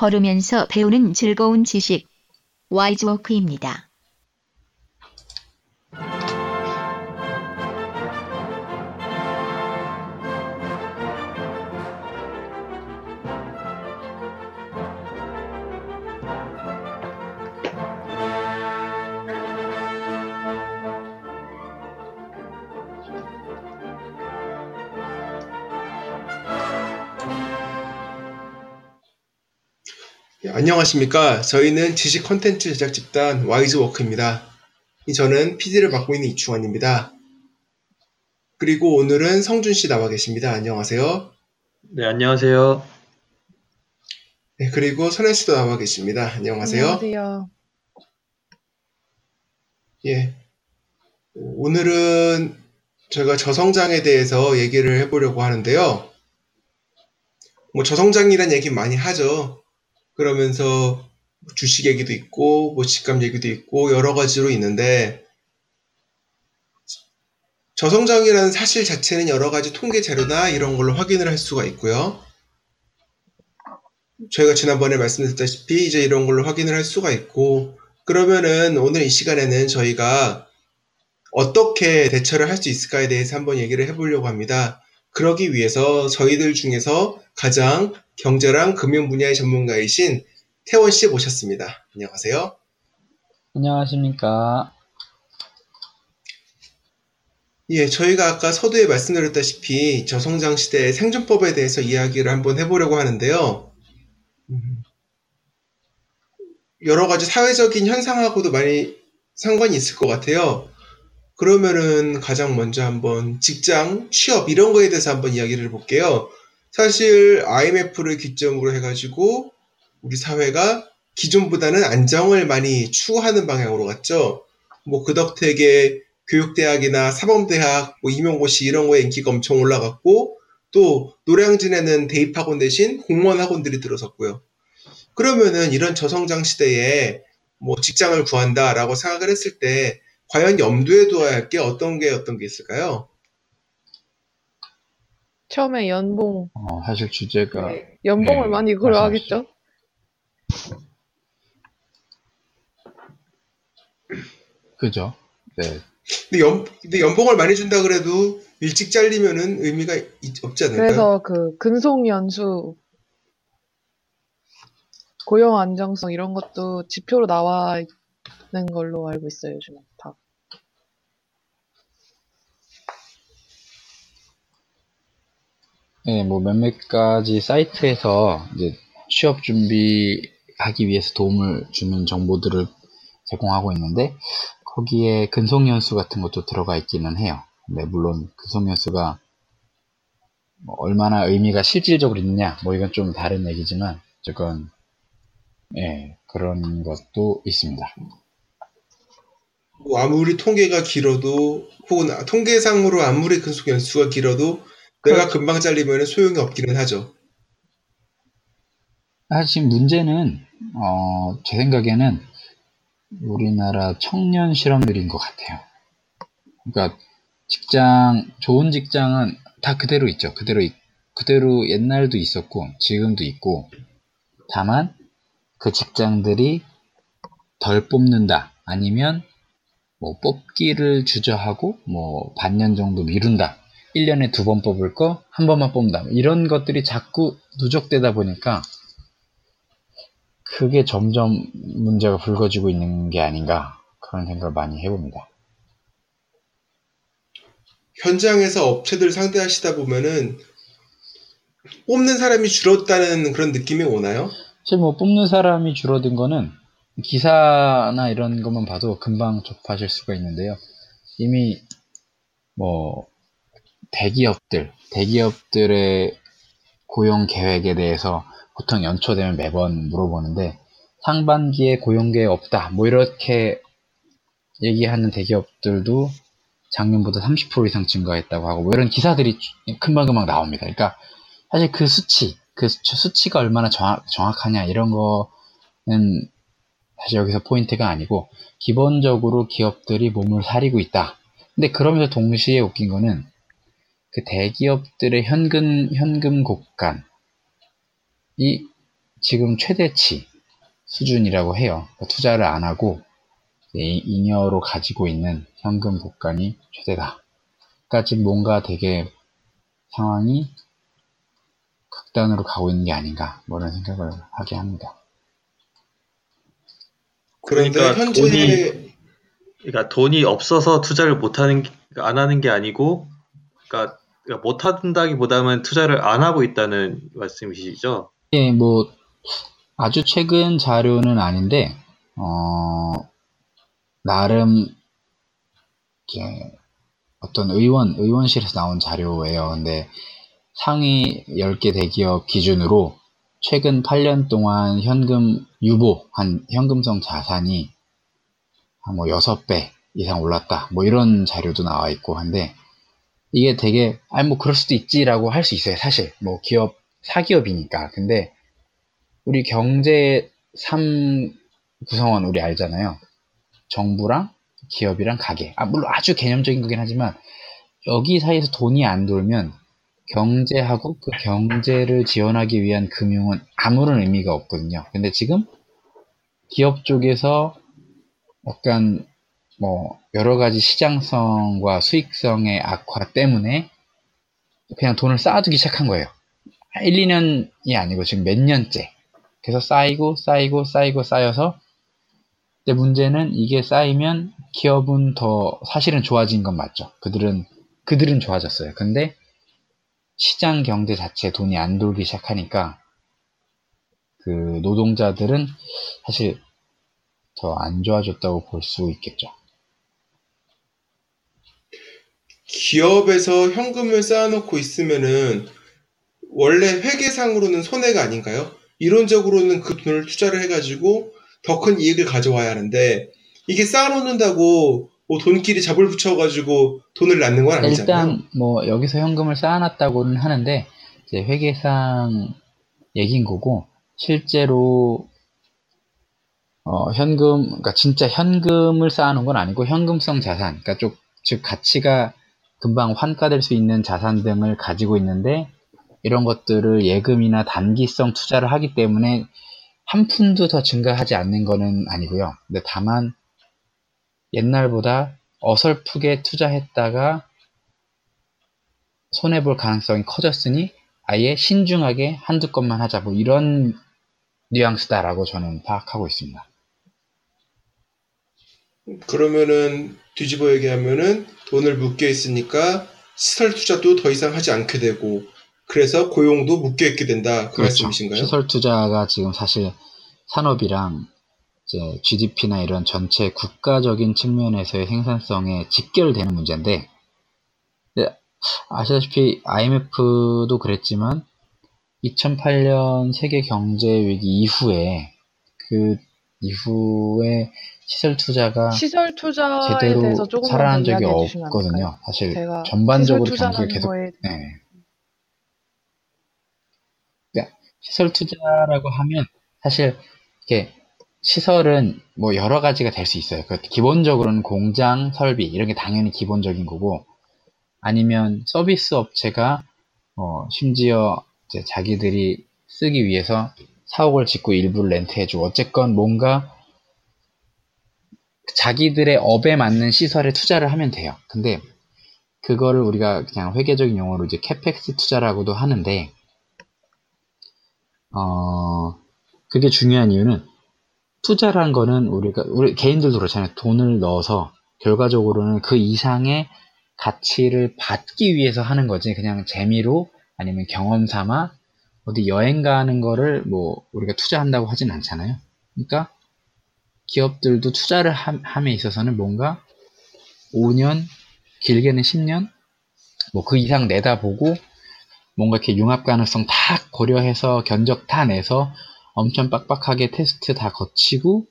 걸으면서 배우는 즐거운 지식, 와이즈워크입니다. 안녕하십니까. 저희는 지식 콘텐츠 제작 집단 와이즈워크입니다. 저는 PD를 맡고 있는 이충환입니다. 그리고 오늘은 성준씨 나와 계십니다. 안녕하세요. 네, 안녕하세요. 네, 그리고 선혜씨도 나와 계십니다. 안녕하세요. 안녕하세요. 예. 오늘은 저희가 저성장에 대해서 얘기를 해보려고 하는데요. 저성장이란 얘기 많이 하죠. 그러면서 주식 얘기도 있고 집값 얘기도 있고 여러 가지로 있는데, 저성장이라는 사실 자체는 여러 가지 통계 자료나 이런 걸로 확인을 할 수가 있고요. 저희가 지난번에 말씀드렸다시피 이제 이런 걸로 확인을 할 수가 있고, 그러면은 오늘 이 시간에는 저희가 어떻게 대처를 할 수 있을까에 대해서 한번 얘기를 해보려고 합니다. 그러기 위해서 저희들 중에서 가장 경제랑 금융 분야의 전문가이신 태원 씨 모셨습니다. 안녕하세요. 안녕하십니까. 예, 저희가 아까 서두에 말씀드렸다시피 저성장 시대의 생존법에 대해서 이야기를 한번 해보려고 하는데요. 여러 가지 사회적인 현상하고도 많이 상관이 있을 것 같아요. 그러면은 가장 먼저 한번 직장, 취업 이런 거에 대해서 한번 이야기를 볼게요. 사실 IMF를 기점으로 해가지고 우리 사회가 기존보다는 안정을 많이 추구하는 방향으로 갔죠. 그 덕택에 교육대학이나 사범대학, 임용고시 이런 거에 인기가 엄청 올라갔고, 또 노량진에는 대입학원 대신 공무원 학원들이 들어섰고요. 그러면은 이런 저성장 시대에 직장을 구한다라고 생각을 했을 때 과연 염두에 두어야 할 게 어떤 게 있을까요? 처음에 연봉. 사실 주제가. 네, 연봉을 많이 고려하겠죠? 그죠. 네. 근데 연봉을 많이 준다 그래도 일찍 잘리면은 의미가 없지 않을까요? 그래서 근속연수, 고용 안정성 이런 것도 지표로 나와 있는 걸로 알고 있어요, 요즘 다. 네, 몇몇 가지 사이트에서 이제 취업 준비하기 위해서 도움을 주는 정보들을 제공하고 있는데, 거기에 근속연수 같은 것도 들어가 있기는 해요. 네, 물론 근속연수가 얼마나 의미가 실질적으로 있느냐, 이건 좀 다른 얘기지만, 어쨌건 네, 그런 것도 있습니다. 아무리 통계가 길어도, 혹은 통계상으로 아무리 근속연수가 길어도 내가 금방 잘리면 소용이 없기는 하죠. 지금 문제는 제 생각에는 우리나라 청년 실업률인 것 같아요. 그러니까 좋은 직장은 다 그대로 있죠. 그대로 옛날도 있었고 지금도 있고, 다만 그 직장들이 덜 뽑는다, 아니면 뽑기를 주저하고 반년 정도 미룬다, 1년에 2번 뽑을 거 한 번만 뽑는다, 이런 것들이 자꾸 누적되다 보니까 그게 점점 문제가 불거지고 있는 게 아닌가, 그런 생각을 많이 해봅니다. 현장에서 업체들 상대하시다 보면은 뽑는 사람이 줄었다는 그런 느낌이 오나요? 사실 뽑는 사람이 줄어든 거는 기사나 이런 것만 봐도 금방 접하실 수가 있는데요. 이미 대기업들의 고용 계획에 대해서 보통 연초되면 매번 물어보는데, 상반기에 고용 계획 없다, 이렇게 얘기하는 대기업들도 작년보다 30% 이상 증가했다고 하고, 이런 기사들이 금방금방 나옵니다. 그러니까 사실 그 수치가 얼마나 정확하냐, 이런 거는 사실 여기서 포인트가 아니고, 기본적으로 기업들이 몸을 사리고 있다. 근데 그러면서 동시에 웃긴 거는 대기업들의 현금 곡간이 지금 최대치 수준이라고 해요. 그러니까 투자를 안 하고 잉여로 가지고 있는 현금 복관이 최대다. 그러니까 지금 뭔가 되게 상황이 극단으로 가고 있는 게 아닌가 뭐 이런 생각을 하게 합니다. 그러니까 현재 돈이 없어서 투자를 안 하는 게 아니고, 그러니까 못 한다기보다는 투자를 안 하고 있다는 말씀이시죠? 예, 뭐 아주 최근 자료는 아닌데, 나름 이렇게 어떤 의원실에서 나온 자료예요. 근데 상위 10개 대기업 기준으로 최근 8년 동안 현금 유보한 현금성 자산이 뭐 6배 이상 올랐다. 뭐 이런 자료도 나와 있고 한데, 이게 되게, 뭐 그럴 수도 있지라고 할 수 있어요. 사실. 뭐 사기업이니까. 근데 우리 경제 3 구성원 우리 알잖아요. 정부랑 기업이랑 가게. 물론 아주 개념적인 거긴 하지만, 여기 사이에서 돈이 안 돌면 경제하고 그 경제를 지원하기 위한 금융은 아무런 의미가 없거든요. 근데 지금 기업 쪽에서 약간 여러 가지 시장성과 수익성의 악화 때문에 그냥 돈을 쌓아두기 시작한 거예요. 1, 2년이 아니고 지금 몇 년째. 그래서 쌓이고 쌓여서, 근데 문제는 이게 쌓이면 기업은 더 사실은 좋아진 건 맞죠. 그들은 좋아졌어요. 근데 시장 경제 자체에 돈이 안 돌기 시작하니까 그 노동자들은 사실 더 안 좋아졌다고 볼 수 있겠죠. 기업에서 현금을 쌓아놓고 있으면은 원래 회계상으로는 손해가 아닌가요? 이론적으로는 그 돈을 투자를 해가지고 더 큰 이익을 가져와야 하는데, 이게 쌓아놓는다고 돈끼리 잡을 붙여가지고 돈을 낳는 건 아니잖아요. 일단 여기서 현금을 쌓아놨다고는 하는데 이제 회계상 얘기인 거고, 실제로 현금, 그러니까 진짜 현금을 쌓아놓은 건 아니고 현금성 자산, 그러니까 즉 가치가 금방 환가될 수 있는 자산 등을 가지고 있는데, 이런 것들을 예금이나 단기성 투자를 하기 때문에 한 푼도 더 증가하지 않는 거는 아니고요. 근데 다만 옛날보다 어설프게 투자했다가 손해볼 가능성이 커졌으니 아예 신중하게 한두 건만 하자, 뭐 이런 뉘앙스다라고 저는 파악하고 있습니다. 그러면은 뒤집어 얘기하면은 돈을 묶여 있으니까 시설 투자도 더 이상 하지 않게 되고, 그래서 고용도 묶여 있게 된다, 그 말씀이신가요? 시설 투자가 지금 사실 산업이랑 이제 GDP나 이런 전체 국가적인 측면에서의 생산성에 직결되는 문제인데, 아시다시피 IMF도 그랬지만 2008년 세계 경제 위기 이후에 시설 투자에 제대로 대해서 살아난 적이 없거든요. 사실 전반적으로 경기가 계속 그러니까 시설 투자라고 하면 사실 이렇게 시설은 여러 가지가 될 수 있어요. 기본적으로는 공장, 설비 이런 게 당연히 기본적인 거고, 아니면 서비스 업체가 심지어 이제 자기들이 쓰기 위해서 사옥을 짓고 일부를 렌트해주고, 어쨌건 뭔가 자기들의 업에 맞는 시설에 투자를 하면 돼요. 근데 그거를 우리가 그냥 회계적인 용어로 이제 캐펙스 투자라고도 하는데, 그게 중요한 이유는 투자란 거는 우리 개인들도 그렇잖아요. 돈을 넣어서 결과적으로는 그 이상의 가치를 받기 위해서 하는 거지, 그냥 재미로 아니면 경험 삼아 어디 여행 가는 거를 우리가 투자한다고 하진 않잖아요. 그러니까 기업들도 투자를 함에 있어서는 뭔가 5년, 길게는 10년, 그 이상 내다보고 뭔가 이렇게 융합 가능성 다 고려해서 견적 다 내서 엄청 빡빡하게 테스트 다 거치고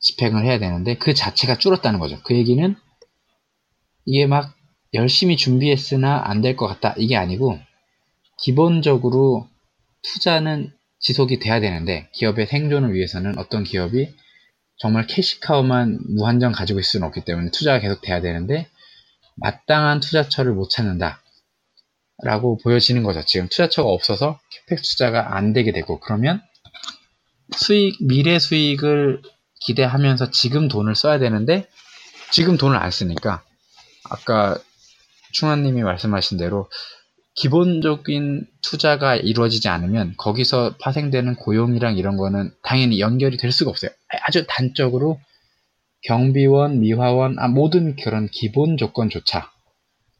집행을 해야 되는데, 그 자체가 줄었다는 거죠. 그 얘기는 이게 막 열심히 준비했으나 안 될 것 같다, 이게 아니고 기본적으로 투자는 지속이 돼야 되는데, 기업의 생존을 위해서는 어떤 기업이 정말 캐시카우만 무한정 가지고 있을 수는 없기 때문에 투자가 계속 돼야 되는데 마땅한 투자처를 못 찾는다. 라고 보여지는 거죠. 지금 투자처가 없어서 캐펙 투자가 안 되게 되고, 그러면 수익, 미래 수익을 기대하면서 지금 돈을 써야 되는데 지금 돈을 안 쓰니까, 아까 충환님이 말씀하신 대로 기본적인 투자가 이루어지지 않으면 거기서 파생되는 고용이랑 이런 거는 당연히 연결이 될 수가 없어요. 아주 단적으로 경비원, 미화원, 모든 그런 기본 조건조차,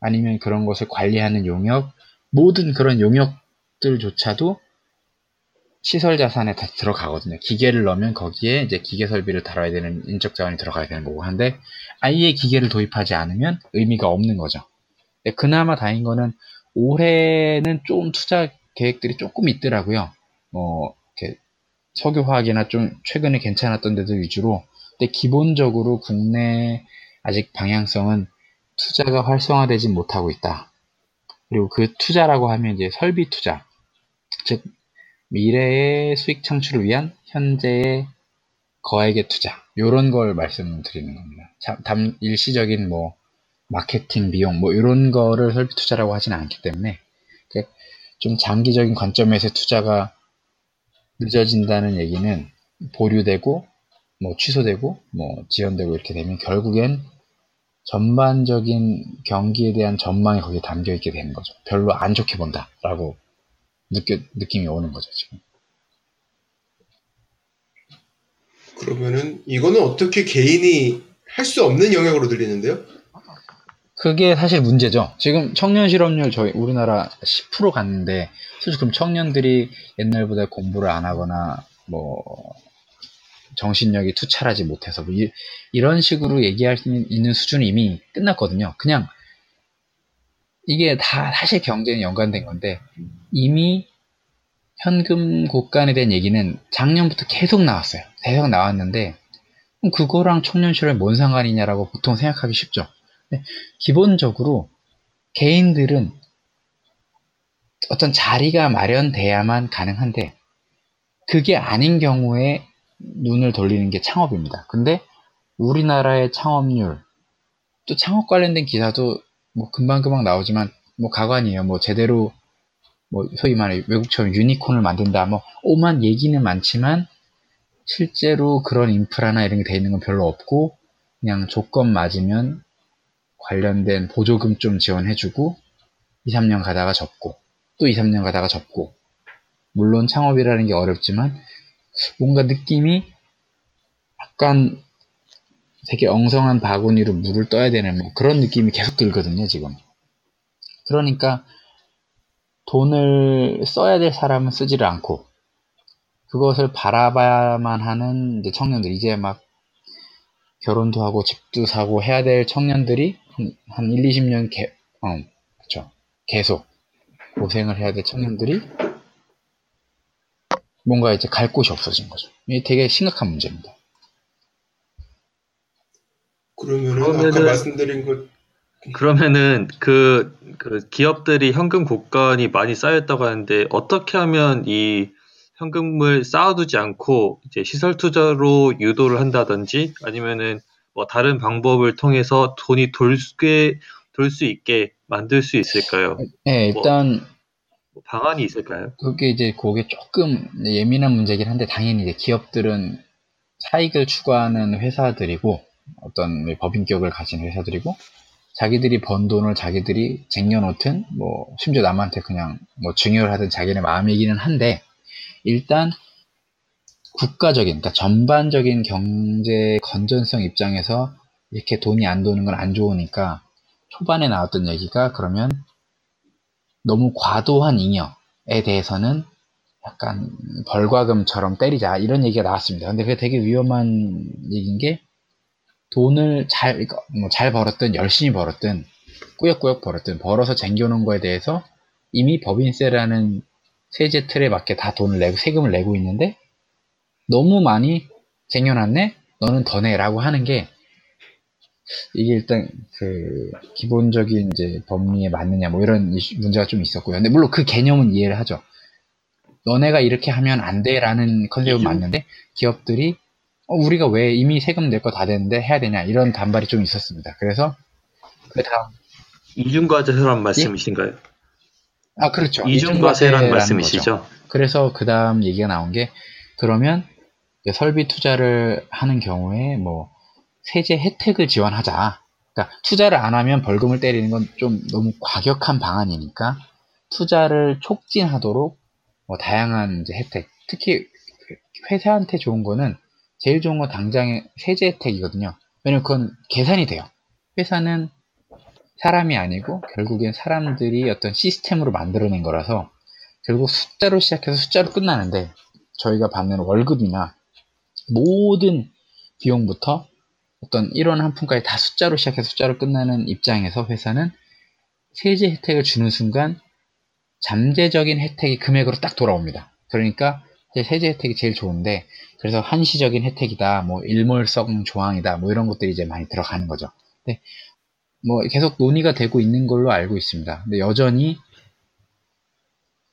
아니면 그런 것을 관리하는 용역, 모든 그런 용역들조차도 시설 자산에 다 들어가거든요. 기계를 넣으면 거기에 이제 기계 설비를 달아야 되는 인적 자원이 들어가야 되는 거고 한데, 아예 기계를 도입하지 않으면 의미가 없는 거죠. 근데 그나마 다행인 거는 올해는 좀 투자 계획들이 조금 있더라고요. 이렇게 석유화학이나 좀 최근에 괜찮았던 데들 위주로. 근데 기본적으로 국내 아직 방향성은 투자가 활성화되지 못하고 있다. 그리고 그 투자라고 하면 이제 설비 투자, 즉 미래의 수익 창출을 위한 현재의 거액의 투자, 요런 걸 말씀드리는 겁니다. 일시적인 마케팅 비용 요런 거를 설비 투자라고 하진 않기 때문에, 좀 장기적인 관점에서 투자가 늦어진다는 얘기는 보류되고 취소되고 지연되고 이렇게 되면 결국엔 전반적인 경기에 대한 전망이 거기에 담겨있게 되는 거죠. 별로 안 좋게 본다라고 느낌이 오는 거죠, 지금. 그러면은 이거는 어떻게 개인이 할 수 없는 영역으로 들리는데요? 그게 사실 문제죠. 지금 청년 실업률 저희 우리나라 10% 갔는데, 사실 그럼 청년들이 옛날보다 공부를 안 하거나 정신력이 투철하지 못해서 이런 식으로 얘기할 수 있는 수준이 이미 끝났거든요. 그냥 이게 다 사실 경제에 연관된 건데, 이미 현금 곡간에 대한 얘기는 작년부터 계속 나왔어요. 계속 나왔는데, 그럼 그거랑 청년 실업이 뭔 상관이냐라고 보통 생각하기 쉽죠. 근데 기본적으로 개인들은 어떤 자리가 마련돼야만 가능한데, 그게 아닌 경우에 눈을 돌리는 게 창업입니다. 근데 우리나라의 창업률, 또 창업 관련된 기사도 금방금방 나오지만 가관이에요. 제대로 소위 말해 외국처럼 유니콘을 만든다 오만 얘기는 많지만 실제로 그런 인프라나 이런 게 돼 있는 건 별로 없고, 그냥 조건 맞으면 관련된 보조금 좀 지원해주고 2-3년 가다가 접고 또 2-3년 가다가 접고. 물론 창업이라는 게 어렵지만 뭔가 느낌이 약간 되게 엉성한 바구니로 물을 떠야 되는 그런 느낌이 계속 들거든요, 지금. 그러니까 돈을 써야 될 사람은 쓰지를 않고 그것을 바라봐야만 하는 이제 청년들, 이제 막 결혼도 하고 집도 사고 해야 될 청년들이 한 1-20년 계속 고생을 해야 될 청년들이 뭔가 이제 갈 곳이 없어진 거죠. 이게 되게 심각한 문제입니다. 그러면은 아까 말씀드린 것, 그러면은 그 기업들이 현금 곡간이 많이 쌓였다고 하는데, 어떻게 하면 이 현금을 쌓아두지 않고 이제 시설 투자로 유도를 한다든지, 아니면은 다른 방법을 통해서 돈이 돌 수 있게 만들 수 있을까요? 네, 일단 방안이 있을까요? 그게 조금 예민한 문제긴 한데, 당연히 이제 기업들은 사익을 추구하는 회사들이고, 어떤 법인격을 가진 회사들이고, 자기들이 번 돈을 자기들이 쟁여놓든 심지어 남한테 그냥 증여를 하든 자기네 마음이기는 한데, 일단 국가적인, 그러니까 전반적인 경제 건전성 입장에서 이렇게 돈이 안 도는 건 안 좋으니까, 초반에 나왔던 얘기가 그러면 너무 과도한 잉여에 대해서는 약간 벌과금처럼 때리자, 이런 얘기가 나왔습니다. 근데 그게 되게 위험한 얘기인 게, 돈을 잘 벌었든 열심히 벌었든 꾸역꾸역 벌었든 벌어서 쟁겨놓은 거에 대해서 이미 법인세라는 세제 틀에 맞게 다 돈을 내고 세금을 내고 있는데, 너무 많이 쟁여놨네? 너는 더 내라고 하는 게, 이게 일단 기본적인 이제 법리에 맞느냐 이런 문제가 좀 있었고요. 근데 물론 그 개념은 이해를 하죠. 너네가 이렇게 하면 안 돼라는 컨셉은 맞는데, 기업들이 우리가 왜 이미 세금 낼 거 다 됐는데 해야 되냐, 이런 단발이 좀 있었습니다. 그래서 그 다음 이중과세라는 말씀이신가요? 아, 그렇죠. 이중과세라는 말씀이시죠. 거죠. 그래서 그 다음 얘기가 나온 게, 그러면 설비 투자를 하는 경우에 뭐 세제 혜택을 지원하자. 그러니까 투자를 안 하면 벌금을 때리는 건 좀 너무 과격한 방안이니까 투자를 촉진하도록 뭐 다양한 이제 혜택, 특히 회사한테 좋은 거는 제일 좋은 건 당장의 세제 혜택이거든요. 왜냐면 그건 계산이 돼요. 회사는 사람이 아니고 결국엔 사람들이 어떤 시스템으로 만들어낸 거라서 결국 숫자로 시작해서 숫자로 끝나는데, 저희가 받는 월급이나 모든 비용부터 어떤 1원 한 푼까지 다 숫자로 시작해서 숫자로 끝나는 입장에서 회사는 세제 혜택을 주는 순간 잠재적인 혜택이 금액으로 딱 돌아옵니다. 그러니까 세제 혜택이 제일 좋은데, 그래서 한시적인 혜택이다, 뭐 일몰성 조항이다, 뭐 이런 것들이 이제 많이 들어가는 거죠. 근데 뭐 계속 논의가 되고 있는 걸로 알고 있습니다. 근데 여전히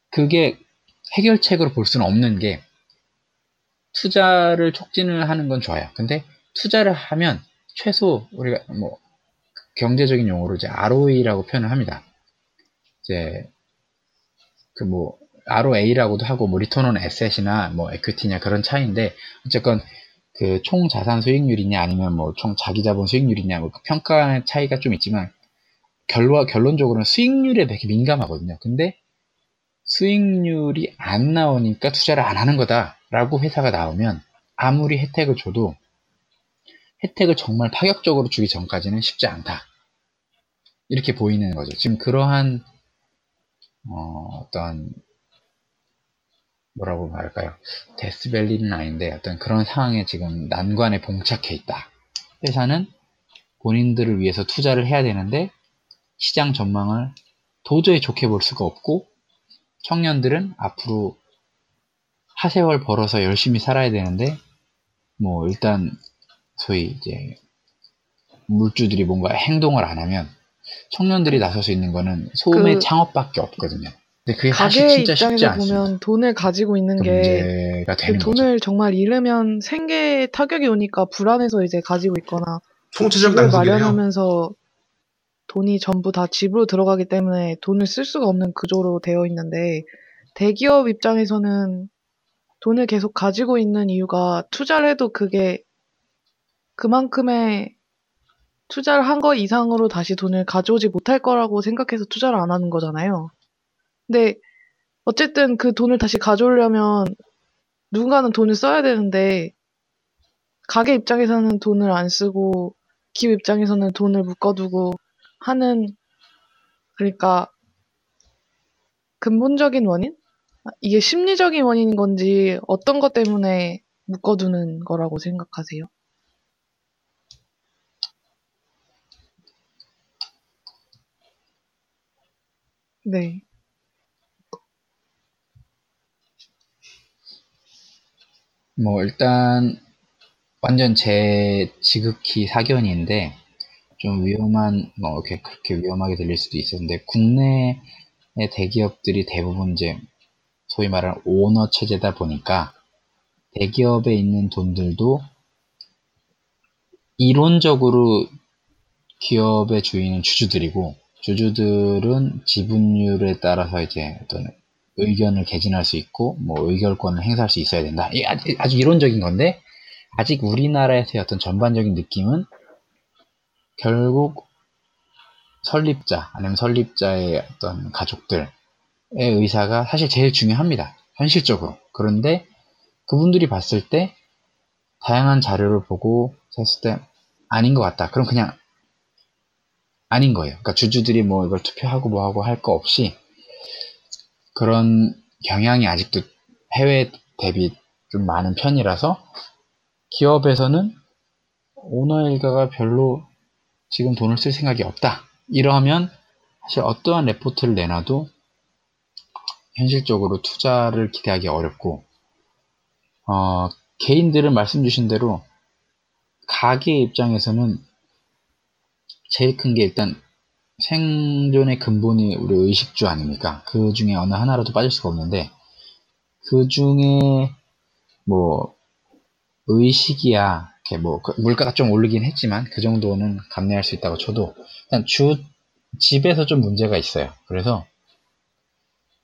그게 해결책으로 볼 수는 없는 게, 투자를 촉진을 하는 건 좋아요. 근데 투자를 하면 최소 우리가 뭐 경제적인 용어로 이제 ROE라고 표현을 합니다. 이제 그 뭐 ROA라고도 하고 뭐 리턴 온 에셋이나 뭐 에퀴티냐 그런 차이인데, 어쨌건 그 총 자산 수익률이냐 아니면 뭐 총 자기 자본 수익률이냐 뭐 평가의 차이가 좀 있지만 결론적으로는 수익률에 되게 민감하거든요. 근데 수익률이 안 나오니까 투자를 안 하는 거다라고 회사가 나오면 아무리 혜택을 줘도 혜택을 정말 파격적으로 주기 전까지는 쉽지 않다, 이렇게 보이는 거죠. 지금 그러한 어떤 뭐라고 말할까요? 데스밸리는 아닌데 어떤 그런 상황에 지금 난관에 봉착해 있다. 회사는 본인들을 위해서 투자를 해야 되는데 시장 전망을 도저히 좋게 볼 수가 없고, 청년들은 앞으로 하세월 벌어서 열심히 살아야 되는데 뭐 일단 소위 이제 물주들이 뭔가 행동을 안 하면 청년들이 나설 수 있는 거는 소음의 창업밖에 없거든요. 근데 그게 사실 진짜 쉽지 않습니다. 가게 입장에서 보면 돈을 가지고 있는 게 그 돈을 거죠. 정말 잃으면 생계에 타격이 오니까 불안해서 이제 가지고 있거나 집을 마련하면서 돈이 전부 다 집으로 들어가기 때문에 돈을 쓸 수가 없는 구조로 되어 있는데, 대기업 입장에서는 돈을 계속 가지고 있는 이유가 투자를 해도 그게 그만큼의 투자를 한 거 이상으로 다시 돈을 가져오지 못할 거라고 생각해서 투자를 안 하는 거잖아요. 근데 어쨌든 그 돈을 다시 가져오려면 누군가는 돈을 써야 되는데, 가게 입장에서는 돈을 안 쓰고 기업 입장에서는 돈을 묶어두고 하는, 그러니까 근본적인 원인? 이게 심리적인 원인인 건지 어떤 것 때문에 묶어두는 거라고 생각하세요? 네. 뭐 일단 완전 제 지극히 사견인데 좀 위험한, 뭐 이렇게 그렇게 위험하게 들릴 수도 있었는데, 국내의 대기업들이 대부분 이제 소위 말하는 오너 체제다 보니까 대기업에 있는 돈들도 이론적으로 기업의 주인은 주주들이고, 주주들은 지분율에 따라서 이제 어떤 의견을 개진할 수 있고 뭐 의결권을 행사할 수 있어야 된다. 아주 이론적인 건데, 아직 우리나라에서의 어떤 전반적인 느낌은 결국 설립자 아니면 설립자의 어떤 가족들의 의사가 사실 제일 중요합니다, 현실적으로. 그런데 그분들이 봤을 때 다양한 자료를 보고 했을 때 아닌 것 같다, 그럼 그냥 아닌 거예요. 그러니까 주주들이 뭐 이걸 투표하고 뭐하고 할 거 없이, 그런 경향이 아직도 해외 대비 좀 많은 편이라서 기업에서는 오너 일가가 별로 지금 돈을 쓸 생각이 없다, 이러면 사실 어떠한 레포트를 내놔도 현실적으로 투자를 기대하기 어렵고, 개인들은 말씀 주신 대로 가게 입장에서는 제일 큰 게 일단 생존의 근본이 우리 의식주 아닙니까? 그 중에 어느 하나라도 빠질 수가 없는데, 그 중에 뭐 의식이야 이렇게 뭐 물가가 좀 오르긴 했지만 그 정도는 감내할 수 있다고 쳐도, 일단 집에서 좀 문제가 있어요. 그래서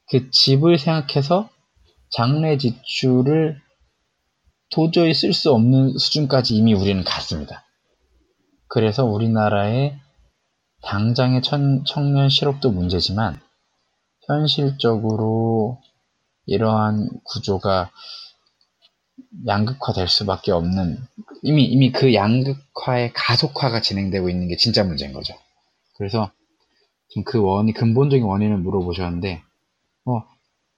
그 집을 생각해서 장래 지출을 도저히 쓸 수 없는 수준까지 이미 우리는 갔습니다. 그래서 우리나라의 당장의 청년 실업도 문제지만 현실적으로 이러한 구조가 양극화될 수밖에 없는, 이미 그 양극화의 가속화가 진행되고 있는 게 진짜 문제인 거죠. 그래서 지금 그 근본적인 원인을 물어보셨는데,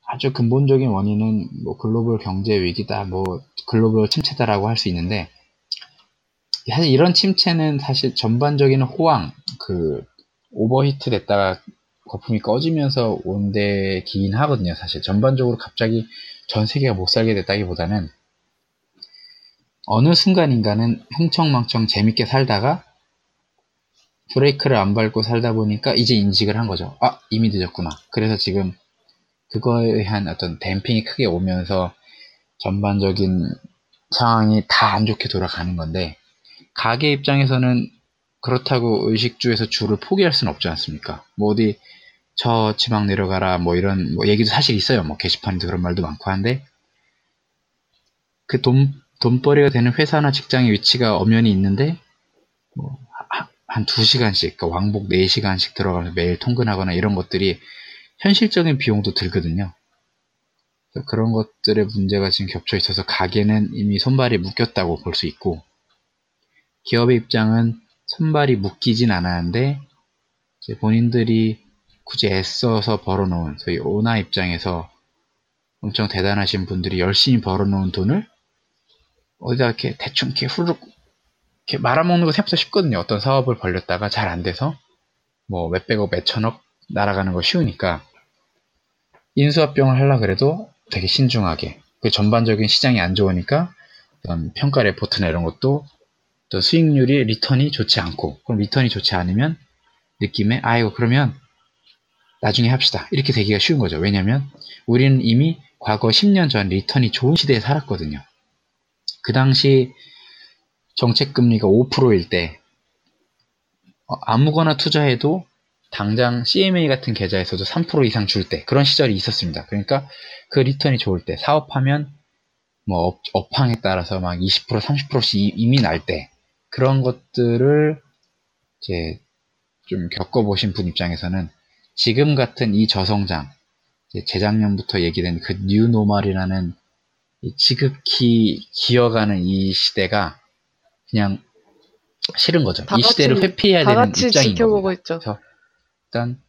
아주 근본적인 원인은 글로벌 경제 위기다, 글로벌 침체다라고 할 수 있는데, 사실 이런 침체는 사실 전반적인 호황, 오버히트 됐다가 거품이 꺼지면서 온 데 긴 하거든요. 사실 전반적으로 갑자기 전 세계가 못 살게 됐다기보다는 어느 순간 인간은 흥청망청 재밌게 살다가 브레이크를 안 밟고 살다 보니까 이제 인식을 한 거죠. 아, 이미 늦었구나. 그래서 지금 그거에 의한 어떤 댐핑이 크게 오면서 전반적인 상황이 다 안 좋게 돌아가는 건데, 가게 입장에서는 그렇다고 의식주에서 주를 포기할 수는 없지 않습니까? 어디 저 지방 내려가라 이런 얘기도 사실 있어요. 게시판에도 그런 말도 많고 한데, 그 돈벌이가 되는 회사나 직장의 위치가 엄연히 있는데 한 2시간씩, 그러니까 왕복 4시간씩 들어가면서 매일 통근하거나 이런 것들이 현실적인 비용도 들거든요. 그런 것들의 문제가 지금 겹쳐 있어서 가게는 이미 손발이 묶였다고 볼 수 있고, 기업의 입장은 손발이 묶이진 않았는데 이제 본인들이 굳이 애써서 벌어놓은, 소위 오나 입장에서 엄청 대단하신 분들이 열심히 벌어놓은 돈을 어디다 이렇게 대충 이렇게 후루룩 이렇게 말아먹는 거 생각보다 쉽거든요. 어떤 사업을 벌렸다가 잘 안 돼서 몇백억, 몇천억 날아가는 거 쉬우니까 인수합병을 하려고 그래도 되게 신중하게, 그 전반적인 시장이 안 좋으니까 어떤 평가 레포트나 이런 것도 또 수익률이 리턴이 좋지 않고, 그럼 리턴이 좋지 않으면 느낌에 이거 그러면 나중에 합시다, 이렇게 되기가 쉬운 거죠. 왜냐면 우리는 이미 과거 10년 전 리턴이 좋은 시대에 살았거든요. 그 당시 정책금리가 5%일 때 아무거나 투자해도 당장 CMA 같은 계좌에서도 3% 이상 줄 때, 그런 시절이 있었습니다. 그러니까 그 리턴이 좋을 때 사업하면 업황에 따라서 막 20%, 30%씩 이미 날 때, 그런 것들을 이제 좀 겪어보신 분 입장에서는 지금 같은 이 저성장, 재작년부터 얘기된 그 뉴노멀이라는 지극히 기어가는 이 시대가 그냥 싫은 거죠. 이 시대를 회피해야 되는 입장인 거죠. 일단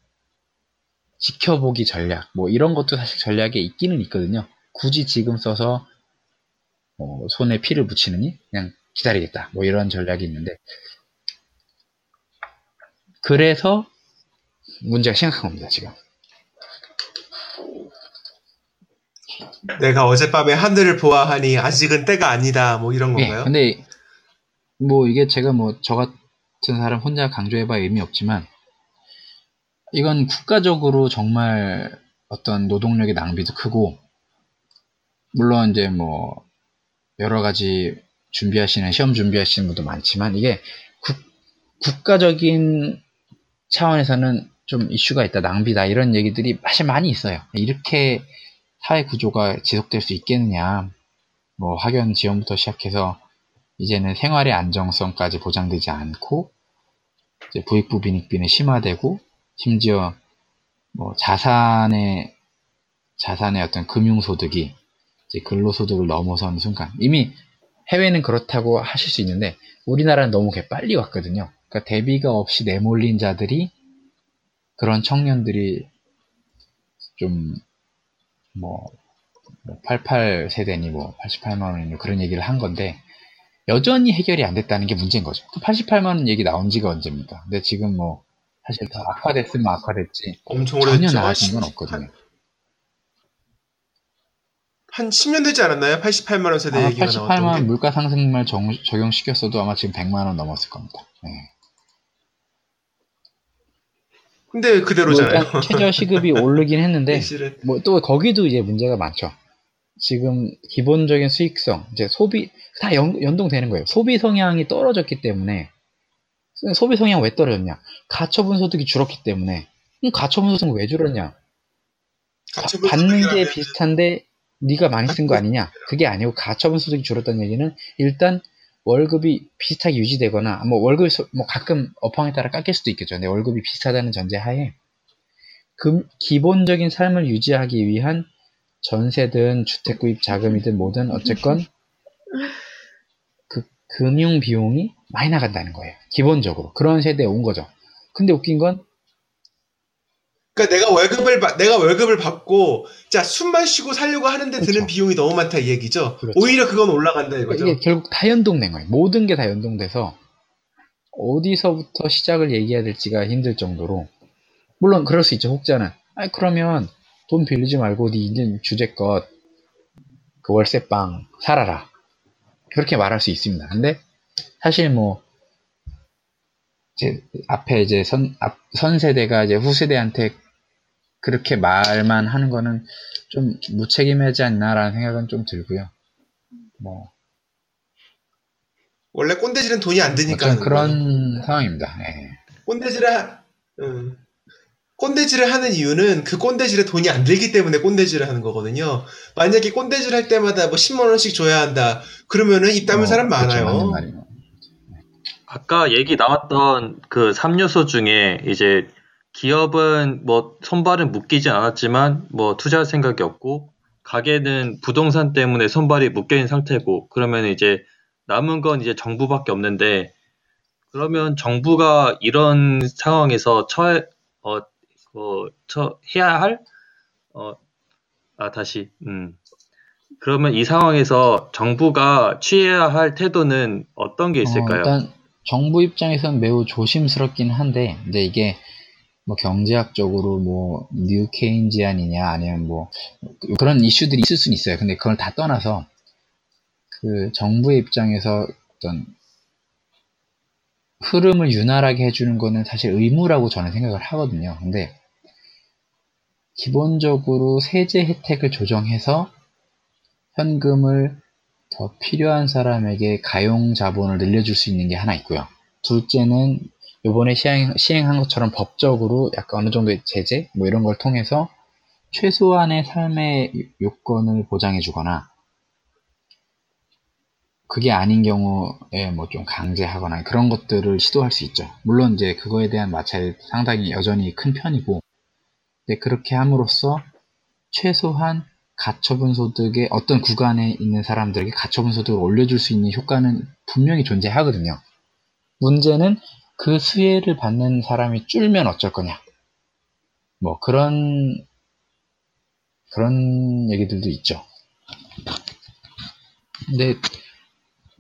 지켜보기 전략, 이런 것도 사실 전략에 있기는 있거든요. 굳이 지금 써서 손에 피를 묻히느니 그냥 기다리겠다, 이런 전략이 있는데, 그래서 문제가 심각한 겁니다, 지금. 내가 어젯밤에 하늘을 보아하니 아직은 때가 아니다, 이런 건가요? 네, 근데 이게 제가 저 같은 사람 혼자 강조해봐야 의미 없지만, 이건 국가적으로 정말 어떤 노동력의 낭비도 크고, 물론 이제 여러 가지 시험 준비하시는 분도 많지만, 이게 국가적인 차원에서는 좀 이슈가 있다, 낭비다, 이런 얘기들이 사실 많이 있어요. 이렇게 사회 구조가 지속될 수 있겠느냐, 학연 지원부터 시작해서 이제는 생활의 안정성까지 보장되지 않고, 이제 부익부 빈익빈이 심화되고, 심지어 자산의 어떤 금융소득이 근로소득을 넘어선 순간, 이미 해외는 그렇다고 하실 수 있는데 우리나라는 너무 빨리 왔거든요. 그러니까 대비가 없이 내몰린 자들이, 그런 청년들이 좀 88세대니 88만원이니 그런 얘기를 한 건데, 여전히 해결이 안 됐다는 게 문제인 거죠. 88만원 얘기 나온 지가 언제입니까? 근데 지금 사실 더 악화됐으면 악화됐지 전혀 나아진 건 없거든요. 한 10년 되지 않았나요? 88만원 세대 얘기가 나왔던 게. 88만원 물가상승만 적용시켰어도 아마 지금 100만원 넘었을 겁니다. 네. 근데 그대로잖아요. 최저시급이 오르긴 했는데 또 거기도 이제 문제가 많죠. 지금 기본적인 수익성, 이제 소비, 다 연동되는 거예요. 소비 성향이 떨어졌기 때문에. 소비 성향 왜 떨어졌냐? 가처분 소득이 줄었기 때문에. 그럼 가처분 소득은 왜 줄었냐? 받는 게 비슷한데 네가 많이 쓴 거 아니냐? 그게 아니고 가처분 소득이 줄었다는 얘기는 일단 월급이 비슷하게 유지되거나 뭐 월급이 뭐 가끔 업황에 따라 깎일 수도 있겠죠. 근데 월급이 비슷하다는 전제하에 기본적인 삶을 유지하기 위한 전세든 주택구입 자금이든 뭐든 어쨌건 그 금융 비용이 많이 나간다는 거예요. 기본적으로 그런 세대에 온 거죠. 근데 웃긴 건 그러니까 내가 월급을 받고 자 숨만 쉬고 살려고 하는데 그렇죠. 드는 비용이 너무 많다 이 얘기죠. 그렇죠. 오히려 그건 올라간다 이거죠. 이게 결국 다 연동된 거예요. 모든 게 다 연동돼서 어디서부터 시작을 얘기해야 될지가 힘들 정도로 물론 그럴 수 있죠. 혹자는 아니 그러면 돈 빌리지 말고 네 있는 주제껏 그 월세방 살아라 그렇게 말할 수 있습니다. 근데 사실 뭐 이제 앞에 이제 선세대가 이제 후세대한테 그렇게 말만 하는 거는 좀 무책임하지 않나라는 생각은 좀 들고요. 뭐 원래 꼰대질은 돈이 안 드니까 그런 상황입니다. 예. 꼰대질을 하는 이유는 그 꼰대질에 돈이 안 들기 때문에 꼰대질을 하는 거거든요. 만약에 꼰대질 할 때마다 뭐 10만 원씩 줘야 한다. 그러면은 입 담을 사람 많아요. 그렇죠, 아까 얘기 나왔던 그 3요소 중에 이제 기업은 뭐 손발은 묶이진 않았지만 뭐 투자할 생각이 없고 가게는 부동산 때문에 손발이 묶여있는 상태고 그러면 이제 남은 건 이제 정부밖에 없는데 그러면 정부가 이런 상황에서 그러면 이 상황에서 정부가 취해야 할 태도는 어떤 게 있을까요? 일단 정부 입장에서는 매우 조심스럽긴 한데, 근데 이게 뭐 경제학적으로 뭐 뉴 케인지안이냐 아니면 뭐 그런 이슈들이 있을 수는 있어요. 근데 그걸 다 떠나서 그 정부의 입장에서 어떤 흐름을 유난하게 해주는 거는 사실 의무라고 저는 생각을 하거든요. 근데 기본적으로 세제 혜택을 조정해서 현금을 더 필요한 사람에게 가용 자본을 늘려줄 수 있는 게 하나 있고요. 둘째는 이번에 시행한 것처럼 법적으로 약간 어느 정도의 제재 뭐 이런 걸 통해서 최소한의 삶의 요건을 보장해주거나 그게 아닌 경우에 뭐 좀 강제하거나 그런 것들을 시도할 수 있죠. 물론 이제 그거에 대한 마찰이 상당히 여전히 큰 편이고, 근데 그렇게 함으로써 최소한 가처분 소득의 어떤 구간에 있는 사람들에게 가처분 소득을 올려줄 수 있는 효과는 분명히 존재하거든요. 문제는 그 수혜를 받는 사람이 줄면 어쩔 거냐. 뭐 그런 얘기들도 있죠. 근데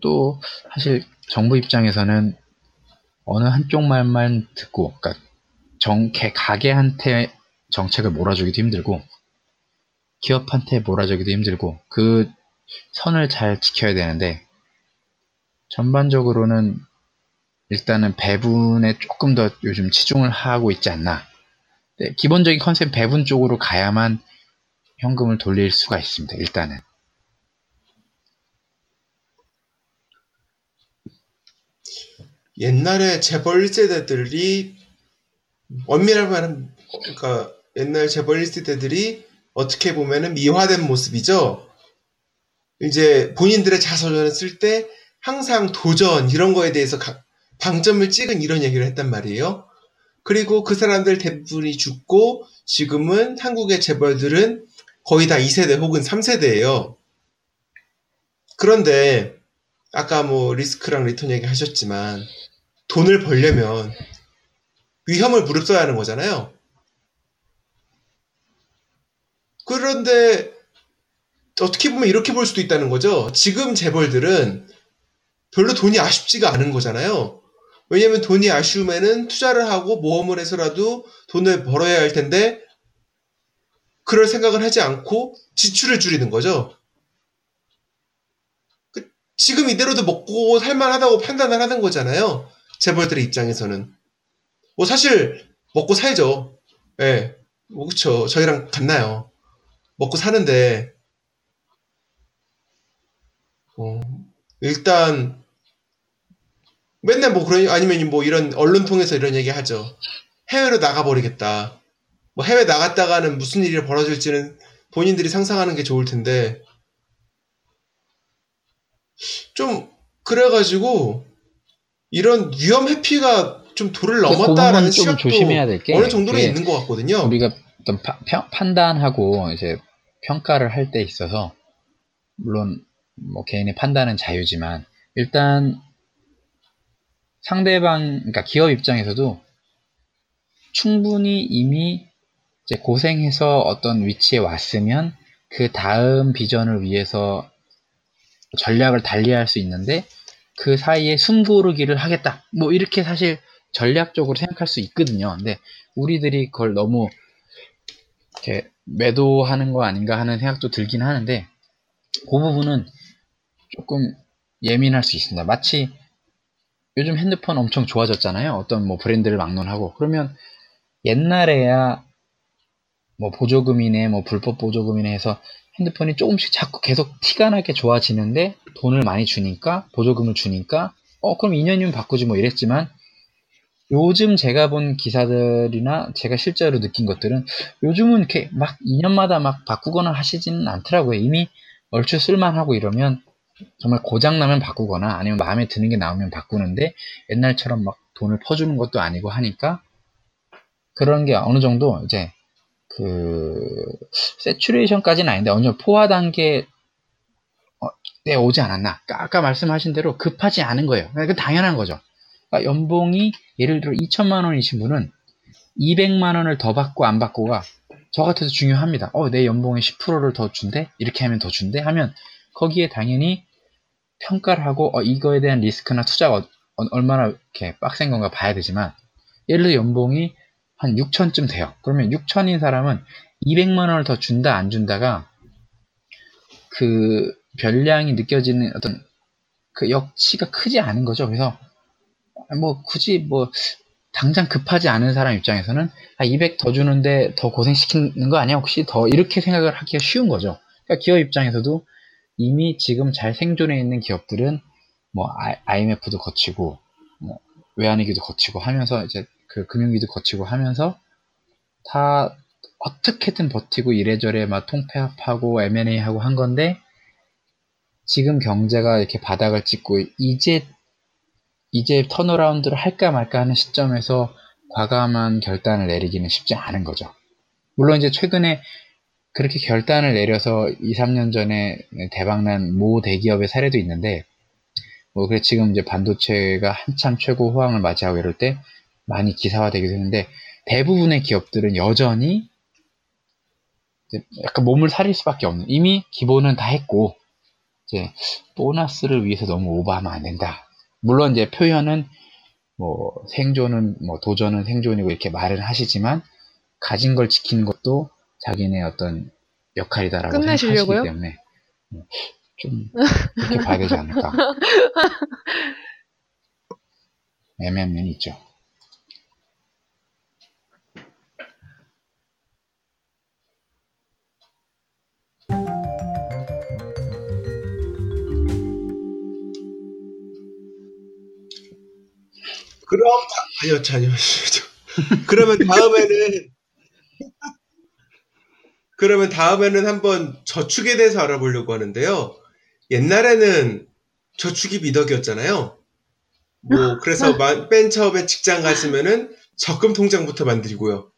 또 사실 정부 입장에서는 어느 한쪽 말만 듣고, 그러니까 가게한테 정책을 몰아주기도 힘들고 기업한테 몰아주기도 힘들고 그 선을 잘 지켜야 되는데 전반적으로는 일단은 배분에 조금 더 요즘 치중을 하고 있지 않나. 기본적인 컨셉 배분 쪽으로 가야만 현금을 돌릴 수가 있습니다. 일단은. 옛날에 재벌 1세대들이 엄밀하게 말하면 그러니까 옛날 재벌 1세대들이 어떻게 보면은 미화된 모습이죠. 이제 본인들의 자서전을 쓸 때 항상 도전 이런 거에 대해서 방점을 찍은 이런 얘기를 했단 말이에요. 그리고 그 사람들 대부분이 죽고 지금은 한국의 재벌들은 거의 다 2세대 혹은 3세대예요. 그런데 아까 뭐 리스크랑 리턴 얘기 하셨지만 돈을 벌려면 위험을 무릅써야 하는 거잖아요. 그런데 어떻게 보면 이렇게 볼 수도 있다는 거죠. 지금 재벌들은 별로 돈이 아쉽지가 않은 거잖아요. 왜냐하면 돈이 아쉬우면은 투자를 하고 모험을 해서라도 돈을 벌어야 할 텐데 그럴 생각을 하지 않고 지출을 줄이는 거죠. 지금 이대로도 먹고 살만하다고 판단을 하는 거잖아요. 재벌들의 입장에서는. 뭐 사실 먹고 살죠. 예, 뭐 그렇죠. 저희랑 같나요? 먹고 사는데 일단 맨날 뭐 그런 아니면 뭐 이런 언론 통해서 이런 얘기 하죠. 해외로 나가버리겠다. 뭐 해외 나갔다가는 무슨 일이 벌어질지는 본인들이 상상하는 게 좋을 텐데, 좀 그래가지고 이런 위험 회피가 좀 도를 넘었다라는 시각도 조심해야 될 게 어느 정도는 있는 것 같거든요. 우리가 어떤 판단하고 이제 평가를 할 때 있어서, 물론 뭐 개인의 판단은 자유지만, 일단 상대방, 그러니까 기업 입장에서도 충분히 이미 이제 고생해서 어떤 위치에 왔으면 그 다음 비전을 위해서 전략을 달리할 수 있는데 그 사이에 숨고르기를 하겠다, 뭐 이렇게 사실 전략적으로 생각할 수 있거든요. 근데 우리들이 그걸 너무 이렇게 매도하는 거 아닌가 하는 생각도 들긴 하는데, 그 부분은 조금 예민할 수 있습니다. 마치 요즘 핸드폰 엄청 좋아졌잖아요. 어떤 뭐 브랜드를 막론하고. 그러면 옛날에야 뭐 보조금이네, 뭐 불법 보조금이네 해서 핸드폰이 조금씩 자꾸 계속 티가 나게 좋아지는데, 돈을 많이 주니까, 보조금을 주니까 그럼 2년이면 바꾸지 뭐 이랬지만, 요즘 제가 본 기사들이나 제가 실제로 느낀 것들은 요즘은 이렇게 막 2년마다 막 바꾸거나 하시지는 않더라고요. 이미 얼추 쓸만하고 이러면 정말 고장나면 바꾸거나 아니면 마음에 드는 게 나오면 바꾸는데, 옛날처럼 막 돈을 퍼주는 것도 아니고 하니까 그런 게 어느 정도 이제 세츄레이션까지는 아닌데 어느 정도 포화 단계에 오지 않았나. 아까 말씀하신 대로 급하지 않은 거예요. 그러니까 당연한 거죠. 그러니까 연봉이 예를 들어 2천만 원이신 분은 200만 원을 더 받고 안 받고가 저 같아도 중요합니다. 내 연봉의 10%를 더 준대? 이렇게 하면 더 준대? 하면 거기에 당연히 평가를 하고 이거에 대한 리스크나 투자가 얼마나 이렇게 빡센 건가 봐야 되지만, 예를 들어 연봉이 한 6천쯤 돼요. 그러면 6천인 사람은 200만 원을 더 준다 안 준다가 그 변량이 느껴지는 어떤 그 역치가 크지 않은 거죠. 그래서 뭐 굳이 뭐 당장 급하지 않은 사람 입장에서는 200 더 주는데 더 고생시키는 거 아니야 혹시 더, 이렇게 생각을 하기가 쉬운 거죠. 그러니까 기업 입장에서도 이미 지금 잘 생존해 있는 기업들은 뭐 IMF도 거치고 뭐 외환위기도 거치고 하면서 이제 그 금융위기도 거치고 하면서 다 어떻게든 버티고 이래저래 막 통폐합하고 M&A 하고 한 건데, 지금 경제가 이렇게 바닥을 찍고 이제 턴어라운드를 할까 말까 하는 시점에서 과감한 결단을 내리기는 쉽지 않은 거죠. 물론 이제 최근에 그렇게 결단을 내려서 2, 3년 전에 대박난 모 대기업의 사례도 있는데, 뭐 그래 지금 이제 반도체가 한참 최고 호황을 맞이하고 이럴 때 많이 기사화되기도 했는데, 대부분의 기업들은 여전히 약간 몸을 사릴 수밖에 없는, 이미 기본은 다 했고 이제 보너스를 위해서 너무 오버하면 안 된다. 물론 이제 표현은 뭐 생존은 뭐 도전은 생존이고 이렇게 말은 하시지만, 가진 걸 지키는 것도 자기네 어떤 역할이다라고 생각하시기 때문에 좀 그렇게 봐야 되지 않을까. 애매한 면이 있죠. 그럼 아니요. 그러면 다음에는 한번 저축에 대해서 알아보려고 하는데요. 옛날에는 저축이 미덕이었잖아요. 뭐 그래서 벤처업에 직장 갔으면은 적금 통장부터 만들고요.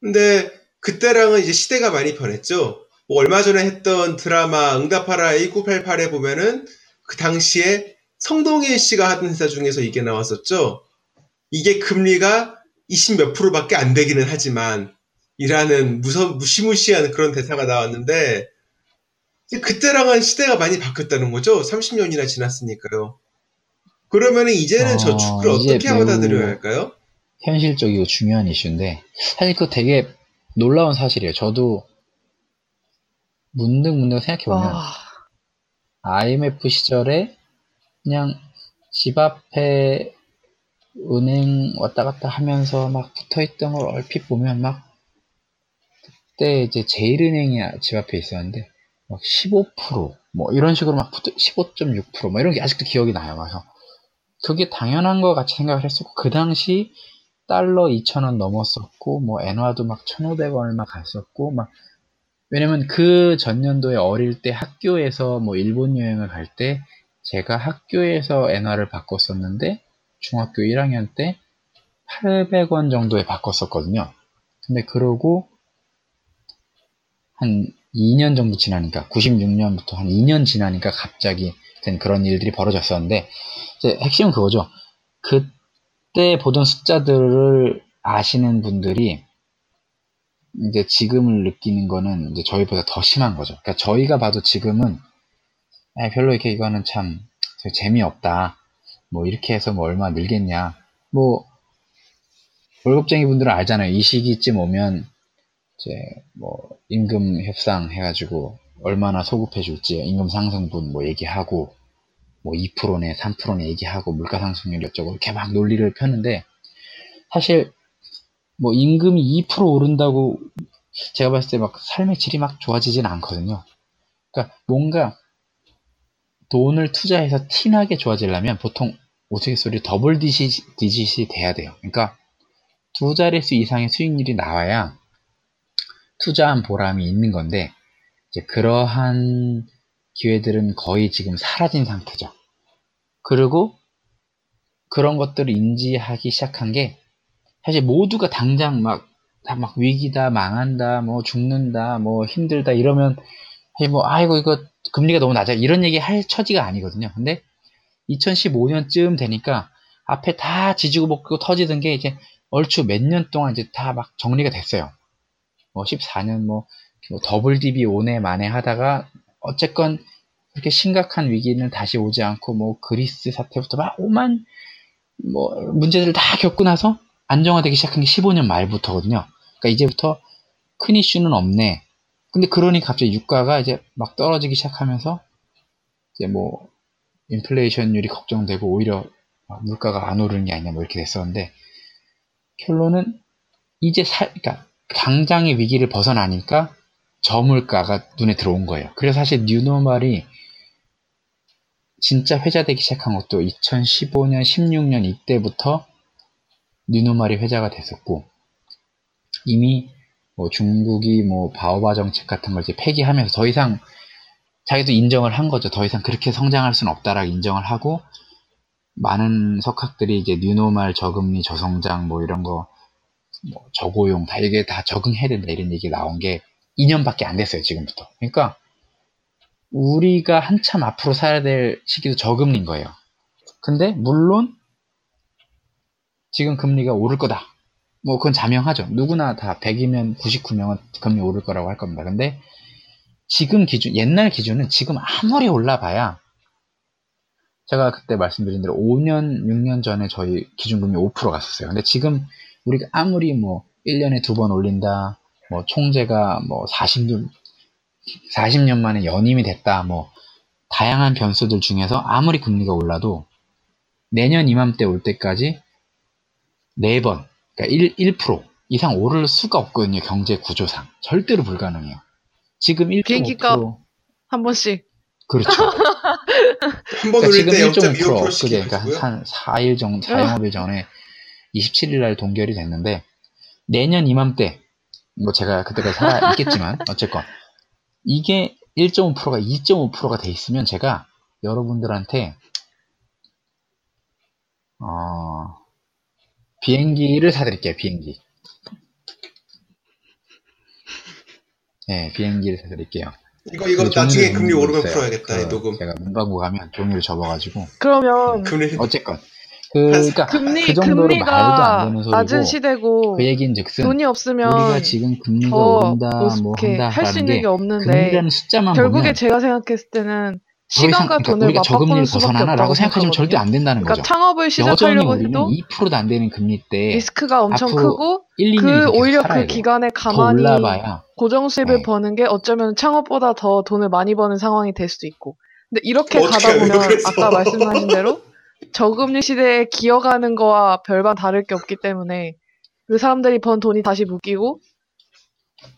근데 그때랑은 이제 시대가 많이 변했죠. 뭐 얼마 전에 했던 드라마 응답하라 1988에 보면은 그 당시에 성동일 씨가 하던 회사 중에서 이게 나왔었죠. 이게 금리가 20몇 프로밖에 안 되기는 하지만 이라는 무시무시한 그런 대사가 나왔는데, 그때랑은 시대가 많이 바뀌었다는 거죠. 30년이나 지났으니까요. 그러면 이제는 저축을 어떻게 받아들여야 할까요? 현실적이고 중요한 이슈인데, 사실 그거 되게 놀라운 사실이에요. 저도 문득 생각해보면 IMF 시절에 그냥 집 앞에 은행 왔다 갔다 하면서 막 붙어있던 걸 얼핏 보면, 막 그때 이제 제일은행이 집 앞에 있었는데 막 15% 뭐 이런 식으로 막 15.6% 뭐 이런 게 아직도 기억이 나요. 그래서 그게 당연한 것 같이 생각을 했었고, 그 당시 달러 2,000원 넘었었고, 뭐, 엔화도 막 1,500원 얼마 갔었고, 막, 왜냐면 그 전년도에 어릴 때 학교에서 뭐, 일본 여행을 갈 때, 제가 학교에서 엔화를 바꿨었는데, 중학교 1학년 때 800원 정도에 바꿨었거든요. 근데 그러고, 한 2년 정도 지나니까, 96년부터 한 2년 지나니까 갑자기 된 그런 일들이 벌어졌었는데, 이제 핵심은 그거죠. 그때 보던 숫자들을 아시는 분들이 이제 지금을 느끼는 거는 이제 저희보다 더 심한 거죠. 그러니까 저희가 봐도 지금은 별로 이렇게 이거는 참 재미없다. 뭐 이렇게 해서 뭐 얼마 늘겠냐. 뭐 월급쟁이 분들은 알잖아요. 이 시기쯤 오면 이제 뭐 임금 협상 해가지고 얼마나 소급해줄지 임금 상승분 뭐 얘기하고. 뭐 2%네 3%네 얘기하고 물가상승률 어쩌고 이렇게 막 논리를 펴는데, 사실 뭐 임금이 2% 오른다고 제가 봤을 때 막 삶의 질이 막 좋아지진 않거든요. 그러니까 뭔가 돈을 투자해서 티나게 좋아지려면 보통 우스갯소리 더블 디짓이 돼야 돼요. 그러니까 두 자릿수 이상의 수익률이 나와야 투자한 보람이 있는 건데, 이제 그러한 기회들은 거의 지금 사라진 상태죠. 그리고 그런 것들을 인지하기 시작한 게, 사실 모두가 당장 다 막 위기다, 망한다, 뭐 죽는다, 뭐 힘들다 이러면 뭐 아이고 이거 금리가 너무 낮아 이런 얘기 할 처지가 아니거든요. 근데 2015년쯤 되니까 앞에 다 지지고 볶고 터지던 게 이제 얼추 몇 년 동안 이제 다 막 정리가 됐어요. 뭐 14년 뭐 더블 DB 오네 만에 하다가 어쨌건 그렇게 심각한 위기는 다시 오지 않고, 뭐 그리스 사태부터 막 오만 뭐 문제들을 다 겪고 나서 안정화되기 시작한 게 15년 말부터거든요. 그러니까 이제부터 큰 이슈는 없네. 근데 그러니 갑자기 유가가 이제 막 떨어지기 시작하면서 이제 뭐 인플레이션율이 걱정되고 오히려 물가가 안 오르는 게 아니냐 뭐 이렇게 됐었는데, 결론은 이제 그러니까 당장의 위기를 벗어나니까 저물가가 눈에 들어온 거예요. 그래서 사실 뉴노멀이 진짜 회자되기 시작한 것도 2015년, 16년 이때부터 뉴노멀이 회자가 됐었고, 이미 뭐 중국이 뭐 바오바 정책 같은 걸 이제 폐기하면서 더 이상 자기도 인정을 한 거죠. 더 이상 그렇게 성장할 수는 없다라고 인정을 하고, 많은 석학들이 이제 뉴노멀, 저금리, 저성장 뭐 이런 거, 뭐 저고용 다 이게 다 적응해야 된다 이런 얘기 나온 게 2년밖에 안 됐어요, 지금부터. 그러니까 우리가 한참 앞으로 살아야 될 시기도 저금리인 거예요. 근데 물론 지금 금리가 오를 거다. 뭐 그건 자명하죠. 누구나 다 100이면 99명은 금리 오를 거라고 할 겁니다. 근데 지금 기준, 옛날 기준은 지금 아무리 올라봐야, 제가 그때 말씀드린 대로 5년, 6년 전에 저희 기준금리 5% 갔었어요. 근데 지금 우리가 아무리 뭐 1년에 2번 올린다, 뭐, 총재가, 뭐, 40년 만에 연임이 됐다, 뭐, 다양한 변수들 중에서 아무리 금리가 올라도 내년 이맘때 올 때까지 4번, 그러니까 1% 이상 오를 수가 없거든요, 경제 구조상. 절대로 불가능해요. 지금 1.5%. 비행기값 한 번씩. 그렇죠. 한 번 올릴 때 0.5%. 그게 그러니까 한 4일 정도, 4영업일 전에 27일날 동결이 됐는데, 내년 이맘때, 뭐 제가 그때까지 살아있겠지만 어쨌건 이게 1.5%가 2.5%가 돼 있으면 제가 여러분들한테 비행기를 사드릴게요. 비행기. 네, 비행기를 사드릴게요. 이거 나중에 금리 오르면 풀어야겠다. 이 녹음. 제가 문방구 가면 종이를 접어가지고. 그러면 어쨌건. 그러니까 그 정도로 말도 안 되는 소리고, 낮은 시대고 그 얘기는 즉슨 돈이 없으면 우리가 지금 금리가 오른다 뭐 한다 할 수 있는 게 없는데, 결국에 제가 생각했을 때는 시간과 돈을 맞바꾸는 수밖에 없다고 생각하시면 절대 안 된다는 거죠. 그러니까 창업을 시작하려고 해도 2%도 안 되는 금리 때 리스크가 엄청 크고, 오히려 그 기간에 가만히 고정수입을 버는 게 어쩌면 창업보다 더 돈을 많이 버는 상황이 될 수도 있고. 근데 이렇게 가다 보면 아까 말씀하신 대로 저금리 시대에 기어가는 거와 별반 다를 게 없기 때문에 그 사람들이 번 돈이 다시 묶이고,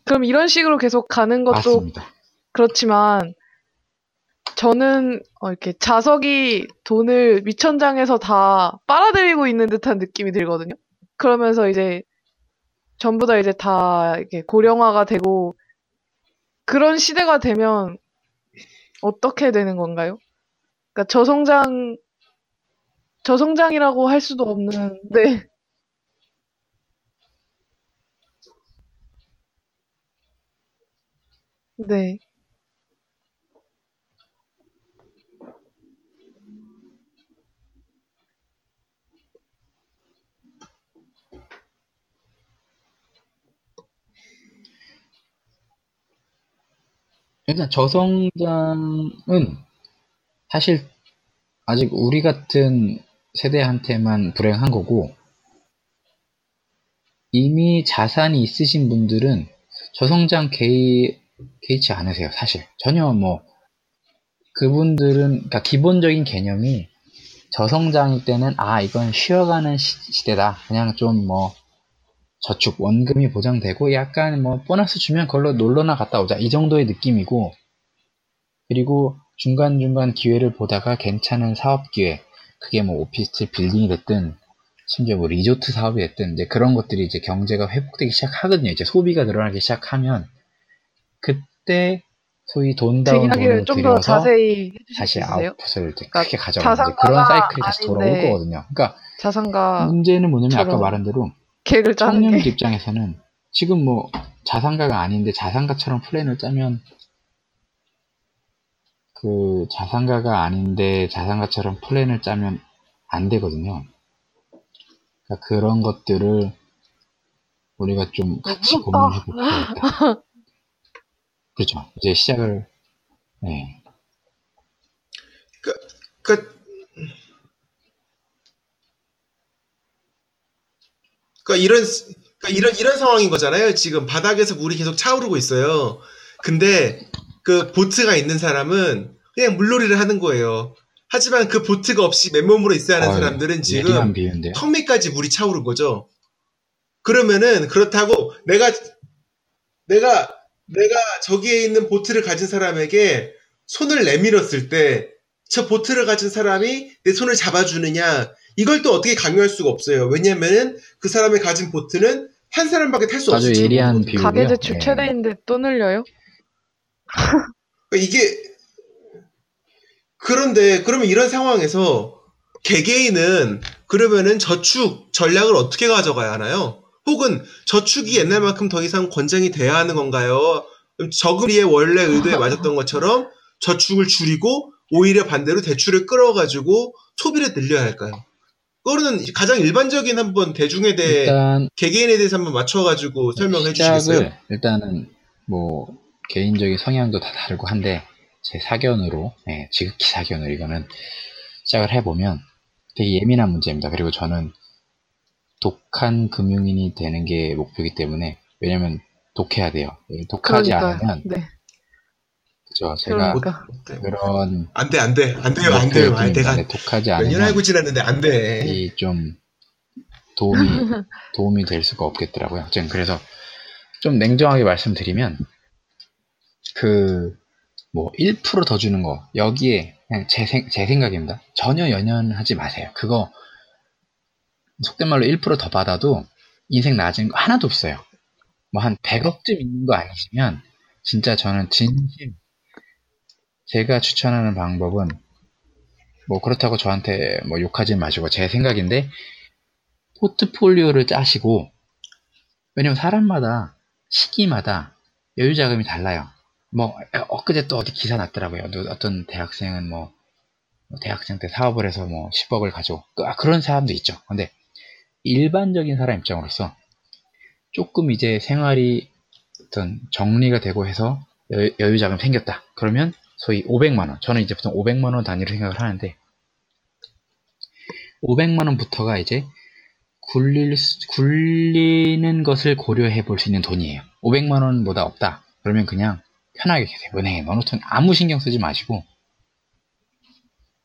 그럼 이런 식으로 계속 가는 것도 맞습니다. 그렇지만 저는 이렇게 자석이 돈을 위천장에서 다 빨아들이고 있는 듯한 느낌이 들거든요. 그러면서 이제 전부 다 이제 다 이렇게 고령화가 되고 그런 시대가 되면 어떻게 되는 건가요? 그러니까 저성장이라고 할 수도 없는, 네. 네. 일단 저성장은 사실 아직 우리 같은 세대한테만 불행한 거고, 이미 자산이 있으신 분들은 저성장 개의치 않으세요. 사실 전혀 뭐 그분들은, 그러니까 기본적인 개념이 저성장일 때는 이건 쉬어가는 시대다, 그냥 좀 뭐 저축 원금이 보장되고 약간 뭐 보너스 주면 그걸로 놀러나 갔다 오자, 이 정도의 느낌이고, 그리고 중간중간 기회를 보다가 괜찮은 사업 기회, 그게 뭐 오피스텔 빌딩이 됐든 심지어 뭐 리조트 사업이 됐든 이제 그런 것들이 이제 경제가 회복되기 시작하거든요. 이제 소비가 늘어나기 시작하면 그때 소위 돈다운 돈을 들여서 다시 아웃풋을 이제 크게 가져오는, 그러니까 그런 사이클이 다시 돌아올 거거든요. 그러니까 자산가 문제는 뭐냐면 아까 말한 대로 청년들 입장에서는 지금 뭐 자산가가 아닌데 자산가처럼 플랜을 짜면, 그 자산가가 아닌데 자산가처럼 플랜을 짜면 안 되거든요. 그러니까 그런 것들을 우리가 좀 같이 고민해 볼까. 그렇죠. 이제 시작을. 네. 그러니까 이런 상황인 거잖아요. 지금 바닥에서 물이 계속 차오르고 있어요. 근데 그 보트가 있는 사람은 그냥 물놀이를 하는 거예요. 하지만 그 보트가 없이 맨몸으로 있어야 하는 사람들은 지금 턱 밑까지 물이 차오른 거죠. 그러면은 그렇다고 내가 저기에 있는 보트를 가진 사람에게 손을 내밀었을 때 저 보트를 가진 사람이 내 손을 잡아주느냐, 이걸 또 어떻게 강요할 수가 없어요. 왜냐면은 그 사람이 가진 보트는 한 사람밖에 탈 수 없어요. 아주 예리한 비유고요. 가계대출 최대인데 또 늘려요? 그런데 그러면 이런 상황에서 개개인은 그러면은 저축 전략을 어떻게 가져가야 하나요? 혹은 저축이 옛날만큼 더 이상 권장이 돼야 하는 건가요? 저금리의 원래 의도에 맞았던 것처럼 저축을 줄이고 오히려 반대로 대출을 끌어가지고 소비를 늘려야 할까요? 그거는 가장 일반적인 한번 대중에 대해, 일단 개개인에 대해서 한번 맞춰가지고 설명해 주시겠어요? 일단은 뭐 개인적인 성향도 다 다르고 한데 제 사견으로, 지극히 사견으로 이거는 시작을 해보면 되게 예민한 문제입니다. 그리고 저는 독한 금융인이 되는 게 목표이기 때문에, 왜냐면 독해야 돼요. 독하지 않으면, 네. 그죠. 제가 그런 안 돼요. 내가 독하지 않으면 몇 년 알고 지났는데 안 돼. 이 좀 도움이 될 수가 없겠더라고요. 지금 그래서 좀 냉정하게 말씀드리면, 뭐 1% 더 주는 거, 여기에 그냥 제 생각입니다. 전혀 연연하지 마세요. 그거 속된 말로 1% 더 받아도 인생 나아지는 거 하나도 없어요. 뭐 한 100억쯤 있는 거 아니시면 진짜 저는 진심 제가 추천하는 방법은, 뭐 그렇다고 저한테 뭐 욕하지 마시고, 제 생각인데 포트폴리오를 짜시고, 왜냐면 사람마다 시기마다 여유 자금이 달라요. 뭐 엊그제 또 어디 기사 났더라고요. 어떤 대학생은 뭐 대학생 때 사업을 해서 뭐 10억을 가지고, 그런 사람도 있죠. 근데 일반적인 사람 입장으로서 조금 이제 생활이 어떤 정리가 되고 해서 여유 자금 생겼다. 그러면 소위 500만원, 저는 이제 보통 500만원 단위로 생각을 하는데, 500만원부터가 이제 굴리는 것을 고려해 볼 수 있는 돈이에요. 500만원보다 없다 그러면 그냥 편하게 계세요. 은행에 넣어놓든 아무 신경 쓰지 마시고,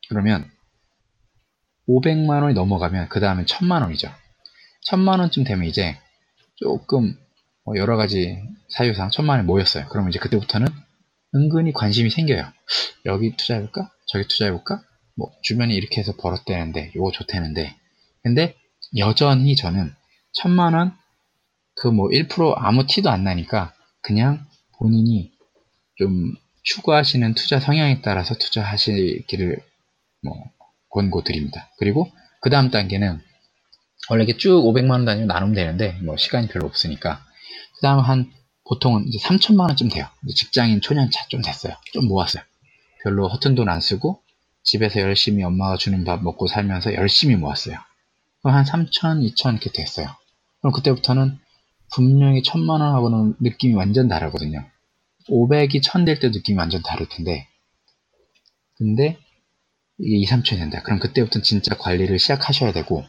그러면 500만원이 넘어가면 그 다음에 1000만원이죠. 1000만원쯤 되면 이제 조금 여러가지 사유상 1000만원이 모였어요. 그러면 이제 그때부터는 은근히 관심이 생겨요. 여기 투자해볼까? 저기 투자해볼까? 뭐 주변이 이렇게 해서 벌었대는데, 요거 좋대는데. 근데 여전히 저는 1,000만 원 그 뭐 1% 아무 티도 안 나니까 그냥 본인이 좀 추구하시는 투자 성향에 따라서 투자하시기를 뭐 권고드립니다. 그리고 그 다음 단계는 원래 이렇게 쭉 500만 원 단위로 나누면 되는데 뭐 시간이 별로 없으니까 그 다음 한 보통은 이제 3,000만 원쯤 돼요. 직장인 초년차 좀 됐어요. 좀 모았어요. 별로 허튼 돈 안 쓰고 집에서 열심히 엄마가 주는 밥 먹고 살면서 열심히 모았어요. 그럼 한 3,000, 2,000 이렇게 됐어요. 그럼 그때부터는 분명히 1,000만 원하고는 느낌이 완전 다르거든요. 500이 1,000 될 때 느낌이 완전 다를 텐데 근데 이게 2, 3,000이 된다. 그럼 그때부터는 진짜 관리를 시작하셔야 되고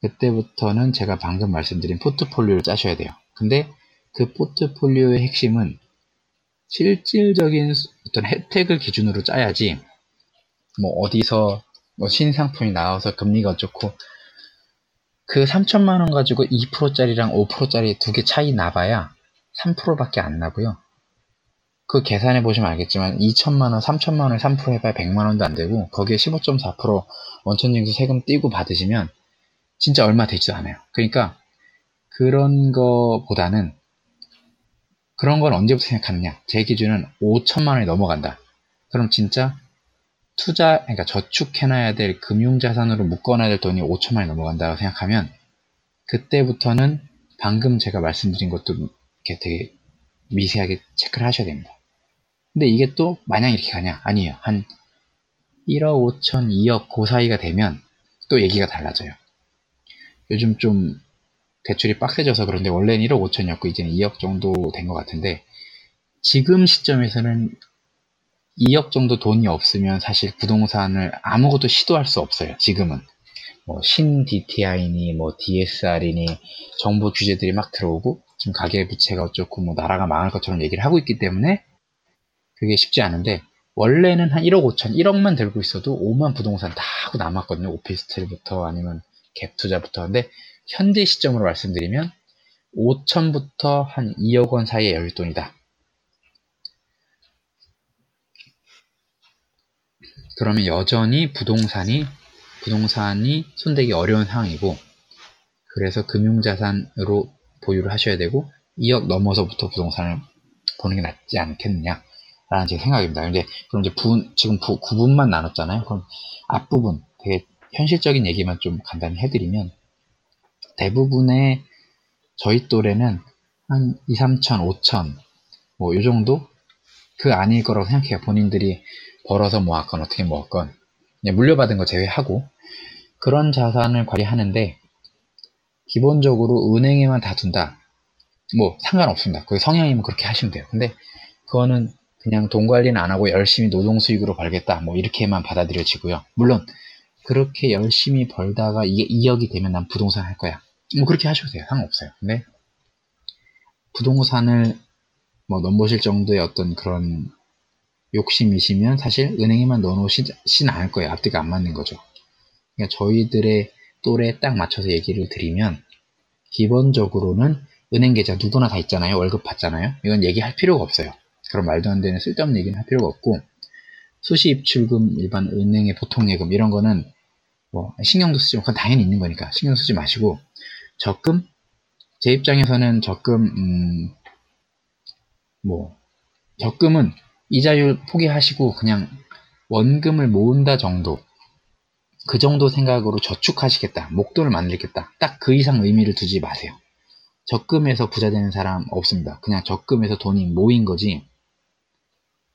그때부터는 제가 방금 말씀드린 포트폴리오를 짜셔야 돼요. 근데 그 포트폴리오의 핵심은 실질적인 어떤 혜택을 기준으로 짜야지 뭐 어디서 뭐 신상품이 나와서 금리가 어쩌고 그 3,000만 원 가지고 2%짜리랑 5%짜리 두 개 차이 나봐야 3%밖에 안 나고요. 그 계산해 보시면 알겠지만 2,000만 원, 3,000만 원을 3% 해봐야 100만 원도 안 되고 거기에 15.4% 원천징수 세금 떼고 받으시면 진짜 얼마 되지도 않아요. 그러니까 그런 거보다는 그런 건 언제부터 생각하느냐. 제 기준은 5,000만 원이 넘어간다. 그럼 진짜 투자, 그러니까 저축해놔야 될 금융자산으로 묶어놔야 될 돈이 5,000만 원이 넘어간다고 생각하면 그때부터는 방금 제가 말씀드린 것도 이렇게 되게 미세하게 체크를 하셔야 됩니다. 근데 이게 또 마냥 이렇게 가냐? 아니에요. 한 1억 5천, 2억 그 사이가 되면 또 얘기가 달라져요. 요즘 좀 대출이 빡세져서 그런데 원래는 1억 5천이었고 이제는 2억 정도 된 것 같은데 지금 시점에서는 2억 정도 돈이 없으면 사실 부동산을 아무것도 시도할 수 없어요. 지금은. 뭐 신 DTI니 뭐 DSR이니 정부 규제들이 막 들어오고 지금 가계부채가 어쩌고 뭐 나라가 망할 것처럼 얘기를 하고 있기 때문에 그게 쉽지 않은데 원래는 한 1억 5천, 1억만 들고 있어도 5만 부동산 다 하고 남았거든요. 오피스텔부터 아니면 갭 투자부터. 근데 현재 시점으로 말씀드리면 5천부터 한 2억 원 사이의 여윳돈이다. 그러면 여전히 부동산이 손대기 어려운 상황이고 그래서 금융자산으로 보유를 하셔야 되고 2억 넘어서부터 부동산을 보는 게 낫지 않겠느냐 라는 제 생각입니다. 근데 그럼 이제 지금 구분만 나눴잖아요. 그럼 앞부분 되게 현실적인 얘기만 좀 간단히 해드리면 대부분의 저희 또래는 한 2, 3천, 5천 뭐 이 정도 그 아닐 거라고 생각해요. 본인들이 벌어서 모았건 어떻게 모았건 물려받은 거 제외하고 그런 자산을 관리하는데 기본적으로 은행에만 다 둔다. 뭐 상관없습니다. 그 성향이면 그렇게 하시면 돼요. 근데 그거는 그냥 돈 관리는 안 하고 열심히 노동 수익으로 벌겠다. 뭐 이렇게만 받아들여지고요. 물론 그렇게 열심히 벌다가 이게 2억이 되면 난 부동산 할 거야. 뭐 그렇게 하셔도 돼요. 상관없어요. 근데 부동산을 뭐 넘보실 정도의 어떤 그런 욕심이시면 사실 은행에만 넣어놓으시진 않을 거예요. 앞뒤가 안 맞는 거죠. 그러니까 저희들의 또래에 딱 맞춰서 얘기를 드리면 기본적으로는 은행 계좌 누구나 다 있잖아요. 월급 받잖아요. 이건 얘기할 필요가 없어요. 그런 말도 안 되는 쓸데없는 얘기는 할 필요가 없고 수시입출금, 일반 은행의 보통예금 이런 거는 뭐 신경도 쓰지 그건 당연히 있는 거니까 신경 쓰지 마시고 적금? 제 입장에서는 적금은 이자율 포기하시고 그냥 원금을 모은다 정도 그 정도 생각으로 저축하시겠다. 목돈을 만들겠다. 딱 그 이상 의미를 두지 마세요. 적금에서 부자 되는 사람 없습니다. 그냥 적금에서 돈이 모인 거지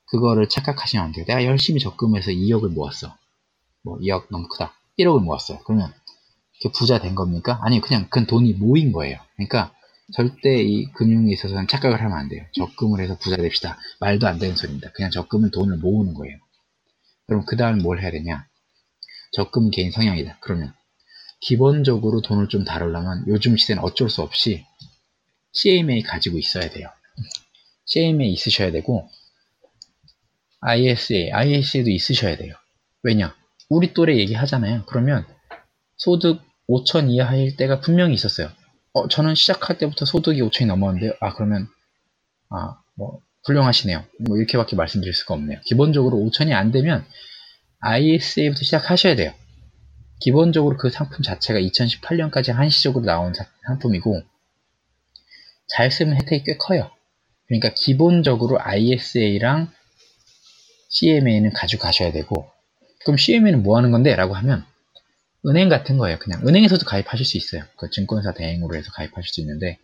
그거를 착각하시면 안 돼요. 내가 열심히 적금해서 2억을 모았어. 뭐 2억 너무 크다. 1억을 모았어요. 그러면 그게 부자 된 겁니까? 아니 그냥 그 돈이 모인 거예요. 그러니까 절대 이 금융에 있어서는 착각을 하면 안 돼요. 적금을 해서 부자 됩시다. 말도 안 되는 소리입니다. 그냥 적금을 돈을 모으는 거예요. 그럼 그 다음에 뭘 해야 되냐? 적금 개인 성향이다. 그러면 기본적으로 돈을 좀 다루려면 요즘 시대는 어쩔 수 없이 CMA 가지고 있어야 돼요. CMA 있으셔야 되고 ISA도 있으셔야 돼요. 왜냐? 우리 또래 얘기하잖아요. 그러면 소득 5천 이하일 때가 분명히 있었어요. 저는 시작할 때부터 소득이 5천이 넘었는데요. 그러면 뭐 훌륭하시네요. 뭐 이렇게밖에 말씀드릴 수가 없네요. 기본적으로 5천이 안 되면 ISA부터 시작하셔야 돼요. 기본적으로 그 상품 자체가 2018년까지 한시적으로 나온 상품이고 잘 쓰면 혜택이 꽤 커요. 그러니까 기본적으로 ISA랑 CMA는 가지고 가셔야 되고, 그럼 CMA는 뭐 하는 건데? 라고 하면 은행 같은 거예요. 그냥 은행에서도 가입하실 수 있어요. 그 증권사 대행으로 해서 가입하실 수 있는데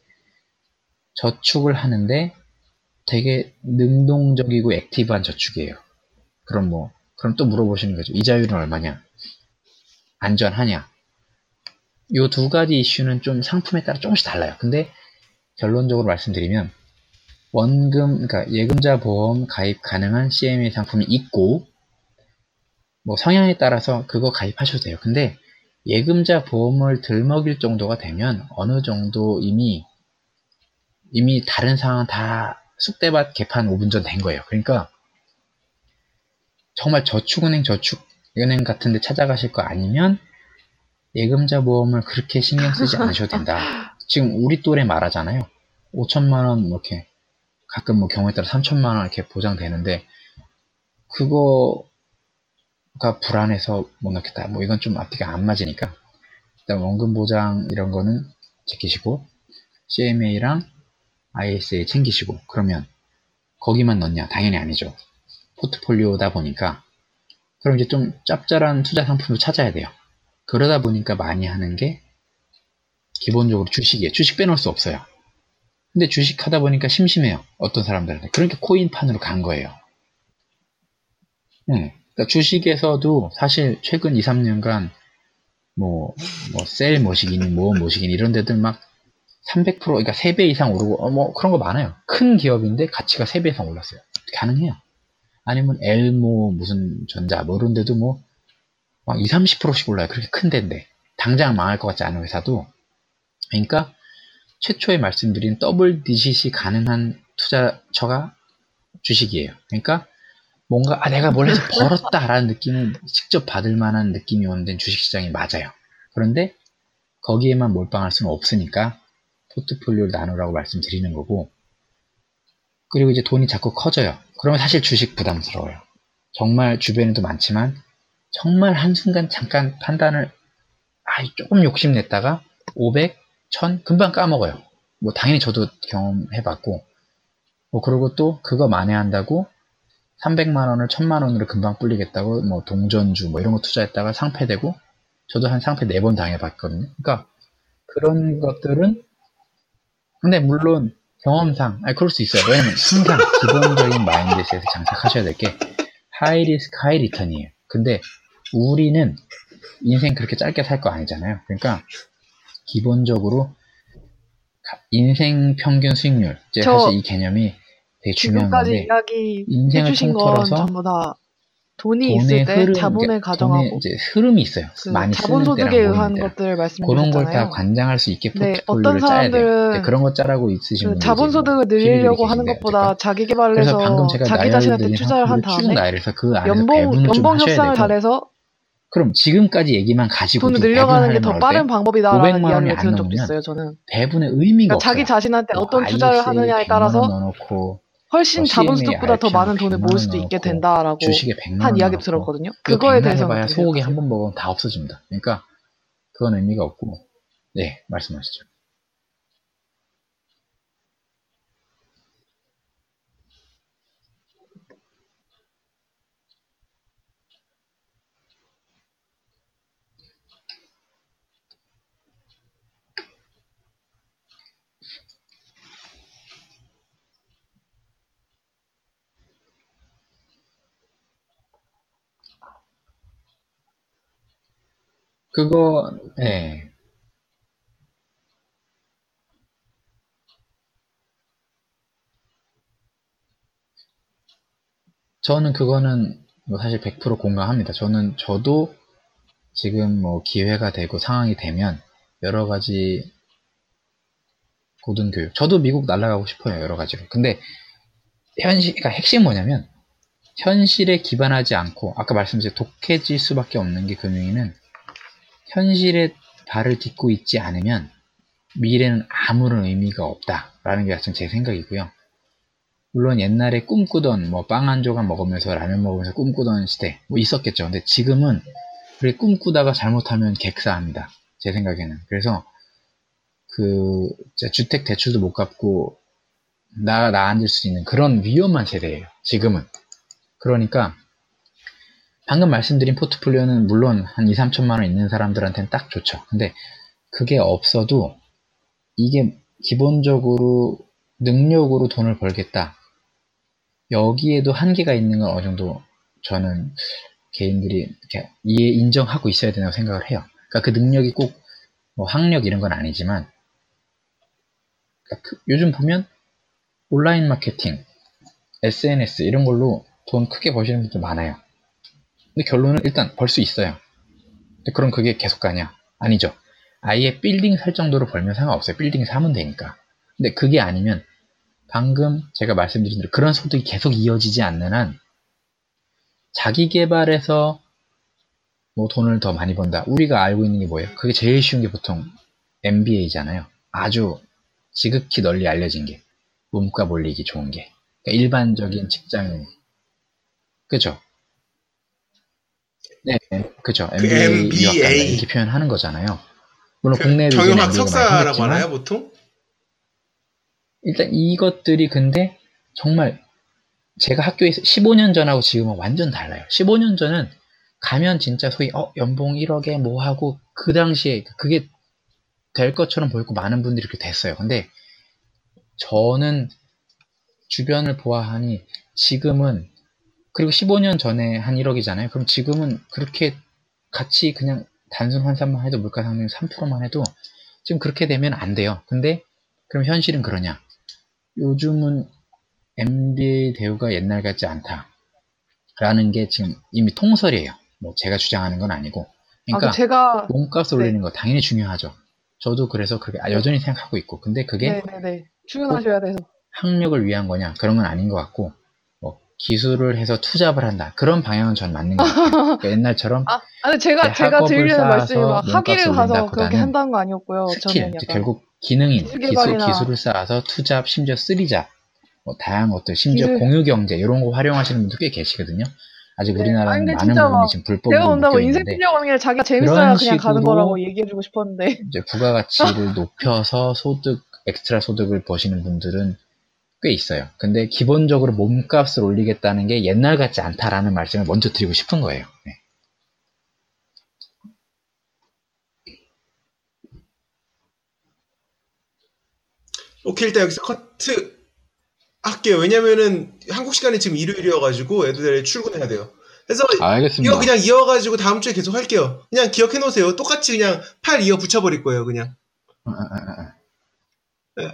저축을 하는데 되게 능동적이고 액티브한 저축이에요. 그럼 또 물어보시는 거죠. 이자율은 얼마냐? 안전하냐? 요 두 가지 이슈는 좀 상품에 따라 조금씩 달라요. 근데 결론적으로 말씀드리면 원금, 그러니까 예금자 보험 가입 가능한 CMA 상품이 있고 뭐 성향에 따라서 그거 가입하셔도 돼요. 근데 예금자 보험을 들먹일 정도가 되면 어느 정도 이미 다른 상황 다 쑥대밭 개판 5분 전 된 거예요. 그러니까 정말 저축은행 같은 데 찾아가실 거 아니면 예금자 보험을 그렇게 신경 쓰지 않으셔도 된다. 지금 우리 또래 말하잖아요. 5천만원 뭐 이렇게 가끔 뭐 경우에 따라 3천만원 이렇게 보장되는데 그거가 불안해서 못 넣겠다. 뭐 이건 좀 앞뒤가 안 맞으니까 일단 원금 보장 이런 거는 지키시고 CMA랑 ISA 챙기시고, 그러면 거기만 넣냐? 당연히 아니죠. 포트폴리오다 보니까 그럼 이제 좀 짭짤한 투자 상품을 찾아야 돼요. 그러다 보니까 많이 하는 게 기본적으로 주식이에요. 주식 빼놓을 수 없어요. 근데 주식 하다 보니까 심심해요. 어떤 사람들한테. 그러니까 코인판으로 간 거예요. 그러니까 주식에서도 사실 최근 2, 3년간 셀 모시기니, 모험 모시기니 이런 데들 막 300%, 그러니까 3배 이상 오르고, 그런 거 많아요. 큰 기업인데 가치가 3배 이상 올랐어요. 가능해요. 아니면 엘모, 무슨 전자, 이런 데도 막 20, 30%씩 올라요. 그렇게 큰 데인데. 당장 망할 것 같지 않은 회사도. 그러니까, 최초에 말씀드린 더블 디짓이 가능한 투자처가 주식이에요. 그러니까, 뭔가, 내가 뭘 해서 벌었다라는 느낌을 직접 받을 만한 느낌이 오는 데는 주식시장이 맞아요. 그런데, 거기에만 몰빵할 수는 없으니까, 포트폴리오를 나누라고 말씀드리는 거고, 그리고 이제 돈이 자꾸 커져요. 그러면 사실 주식 부담스러워요. 정말 주변에도 많지만 정말 한순간 잠깐 판단을 조금 욕심냈다가 500, 1000 금방 까먹어요. 당연히 저도 경험해봤고 그리고 또 그거 만회한다고 300만 원을 1000만 원으로 금방 불리겠다고 동전주 이런 거 투자했다가 상패되고 저도 한 상패 4번 당해봤거든요. 그러니까 그런 것들은 근데 물론 경험상, 그럴 수 있어요. 왜냐면 항상 기본적인 마인드셋에서 장착하셔야 될 게 하이 리스크 하이 리턴이에요. 근데 우리는 인생 그렇게 짧게 살 거 아니잖아요. 그러니까 기본적으로 인생 평균 수익률, 사실 이 개념이 되게 중요한 건데 인생을 통틀어서 돈이 있을 때 흐름, 자본을 가정하고 이제 흐름이 있어요. 많이 자본 쓰는 때랑 모으는 때랑 것들 그런 걸 다 관장할 수 있게 포트폴리오를 짜야 돼요. 그런 거 짜라고 있으신 분들 자본소득을 늘리려고 하는 것보다 자기 개발해서 자기 자신한테 투자를 한 다음에 연봉 협상을 잘해서 그럼 지금까지 얘기만 가지고 돈을 늘려가는 게 더 빠른 방법이다라는 이야기를 들은 적도 있어요. 저는 배분의 의미가 없어요. 자기 자신한테 어떤 투자를 하느냐에 따라서 훨씬 자본소득보다 더 많은 돈을 모을 수도 있게 된다라고 한 이야기를 들었거든요. 그거에 대해서는 소고기 한 번 먹으면 다 없어집니다. 그러니까 그건 의미가 없고, 네, 말씀하시죠. 그거, 예. 저는 그거는 사실 100% 공감합니다. 저도 지금 기회가 되고 상황이 되면 여러 가지 고등교육. 저도 미국 날아가고 싶어요. 여러 가지로. 근데 그러니까 핵심은 뭐냐면 현실에 기반하지 않고 아까 말씀드린 독해질 수밖에 없는 게 금융위는 현실에 발을 딛고 있지 않으면 미래는 아무런 의미가 없다라는 게 제 생각이고요. 물론 옛날에 꿈꾸던 빵 한 조각 먹으면서 라면 먹으면서 꿈꾸던 시대 있었겠죠. 근데 지금은 그리고 꿈꾸다가 잘못하면 객사합니다. 제 생각에는. 그래서 그 주택 대출도 못 갚고 나앉을 수 있는 그런 위험한 세대예요. 지금은. 그러니까 방금 말씀드린 포트폴리오는 물론 한 2, 3천만 원 있는 사람들한테는 딱 좋죠. 근데 그게 없어도 이게 기본적으로 능력으로 돈을 벌겠다. 여기에도 한계가 있는 건 어느 정도 저는 개인들이 이렇게 인정하고 있어야 된다고 생각을 해요. 그러니까 그 능력이 꼭 뭐 학력 이런 건 아니지만 그러니까 요즘 보면 온라인 마케팅, SNS 이런 걸로 돈 크게 버시는 분들 많아요. 근데 결론은 일단 벌 수 있어요. 근데 그럼 그게 계속 가냐? 아니죠. 아예 빌딩 살 정도로 벌면 상관없어요. 빌딩 사면 되니까. 근데 그게 아니면 방금 제가 말씀드린 대로 그런 소득이 계속 이어지지 않는 한 자기 개발에서 뭐 돈을 더 많이 번다. 우리가 알고 있는 게 뭐예요? 그게 제일 쉬운 게 보통 MBA잖아요. 아주 지극히 널리 알려진 게. 몸값 올리기 좋은 게. 그러니까 일반적인 직장인. 그죠? 네, 그죠. MBA 유학과 이렇게 표현하는 거잖아요. 물론 그 국내에도 경영학 석사라고 하나요, 보통? 일단 이것들이 근데 정말 제가 학교에서 15년 전하고 지금은 완전 달라요. 15년 전은 가면 진짜 소위 연봉 1억에 뭐 하고 그 당시에 그게 될 것처럼 보였고 많은 분들이 그렇게 됐어요. 근데 저는 주변을 보아하니 지금은 그리고 15년 전에 한 1억이잖아요. 그럼 지금은 그렇게 같이 그냥 단순 환산만 해도 물가상승률 3%만 해도 지금 그렇게 되면 안 돼요. 근데 그럼 현실은 그러냐? 요즘은 MBA 대우가 옛날 같지 않다라는 게 지금 이미 통설이에요. 뭐 제가 주장하는 건 아니고. 그러니까 제가 몸값 올리는 거 당연히 중요하죠. 저도 그래서 그게 여전히 생각하고 있고. 근데 그게 중요하셔야 돼서 학력을 위한 거냐? 그런 건 아닌 것 같고. 기술을 해서 투잡을 한다. 그런 방향은 전 맞는 것 같아요. 그러니까 옛날처럼 아니 제가 드리는 말씀이 막 학위를 가서 그렇게 한다는 거 아니었고요. 스킬, 저는 결국 기능인, 기술을 쌓아서 투잡, 심지어 쓰리잡, 뭐 다양한 것들, 심지어 공유경제 이런 거 활용하시는 분도 꽤 계시거든요. 아직 우리나라는 많은 분들이 지금 불법으로 제가 온다고 인생 필요가 아니라 자기가 재밌어야 그냥 가는 거라고 얘기해주고 싶었는데 이제 부가가치를 높여서 소득, 엑스트라 소득을 버시는 분들은 꽤 있어요. 근데 기본적으로 몸값을 올리겠다는 게 옛날 같지 않다라는 말씀을 먼저 드리고 싶은 거예요. 네. 오케이, 일단 여기서 커트 할게요. 왜냐면은 한국 시간이 지금 일요일이어가지고 애들이 출근해야 돼요. 그래서 알겠습니다. 이거 그냥 이어가지고 다음 주에 계속 할게요. 그냥 기억해 놓으세요. 똑같이 그냥 팔 이어 붙여버릴 거예요. 그냥. 네.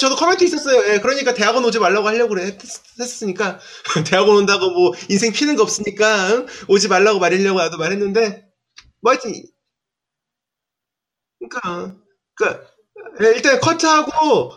저도 커멘트 있었어요. 예, 그러니까 대학원 오지 말라고 하려고 했으니까 대학원 온다고 뭐 인생 피는 거 없으니까 응? 오지 말라고 말하려고 나도 말했는데 뭐 하여튼 그러니까 일단 커트하고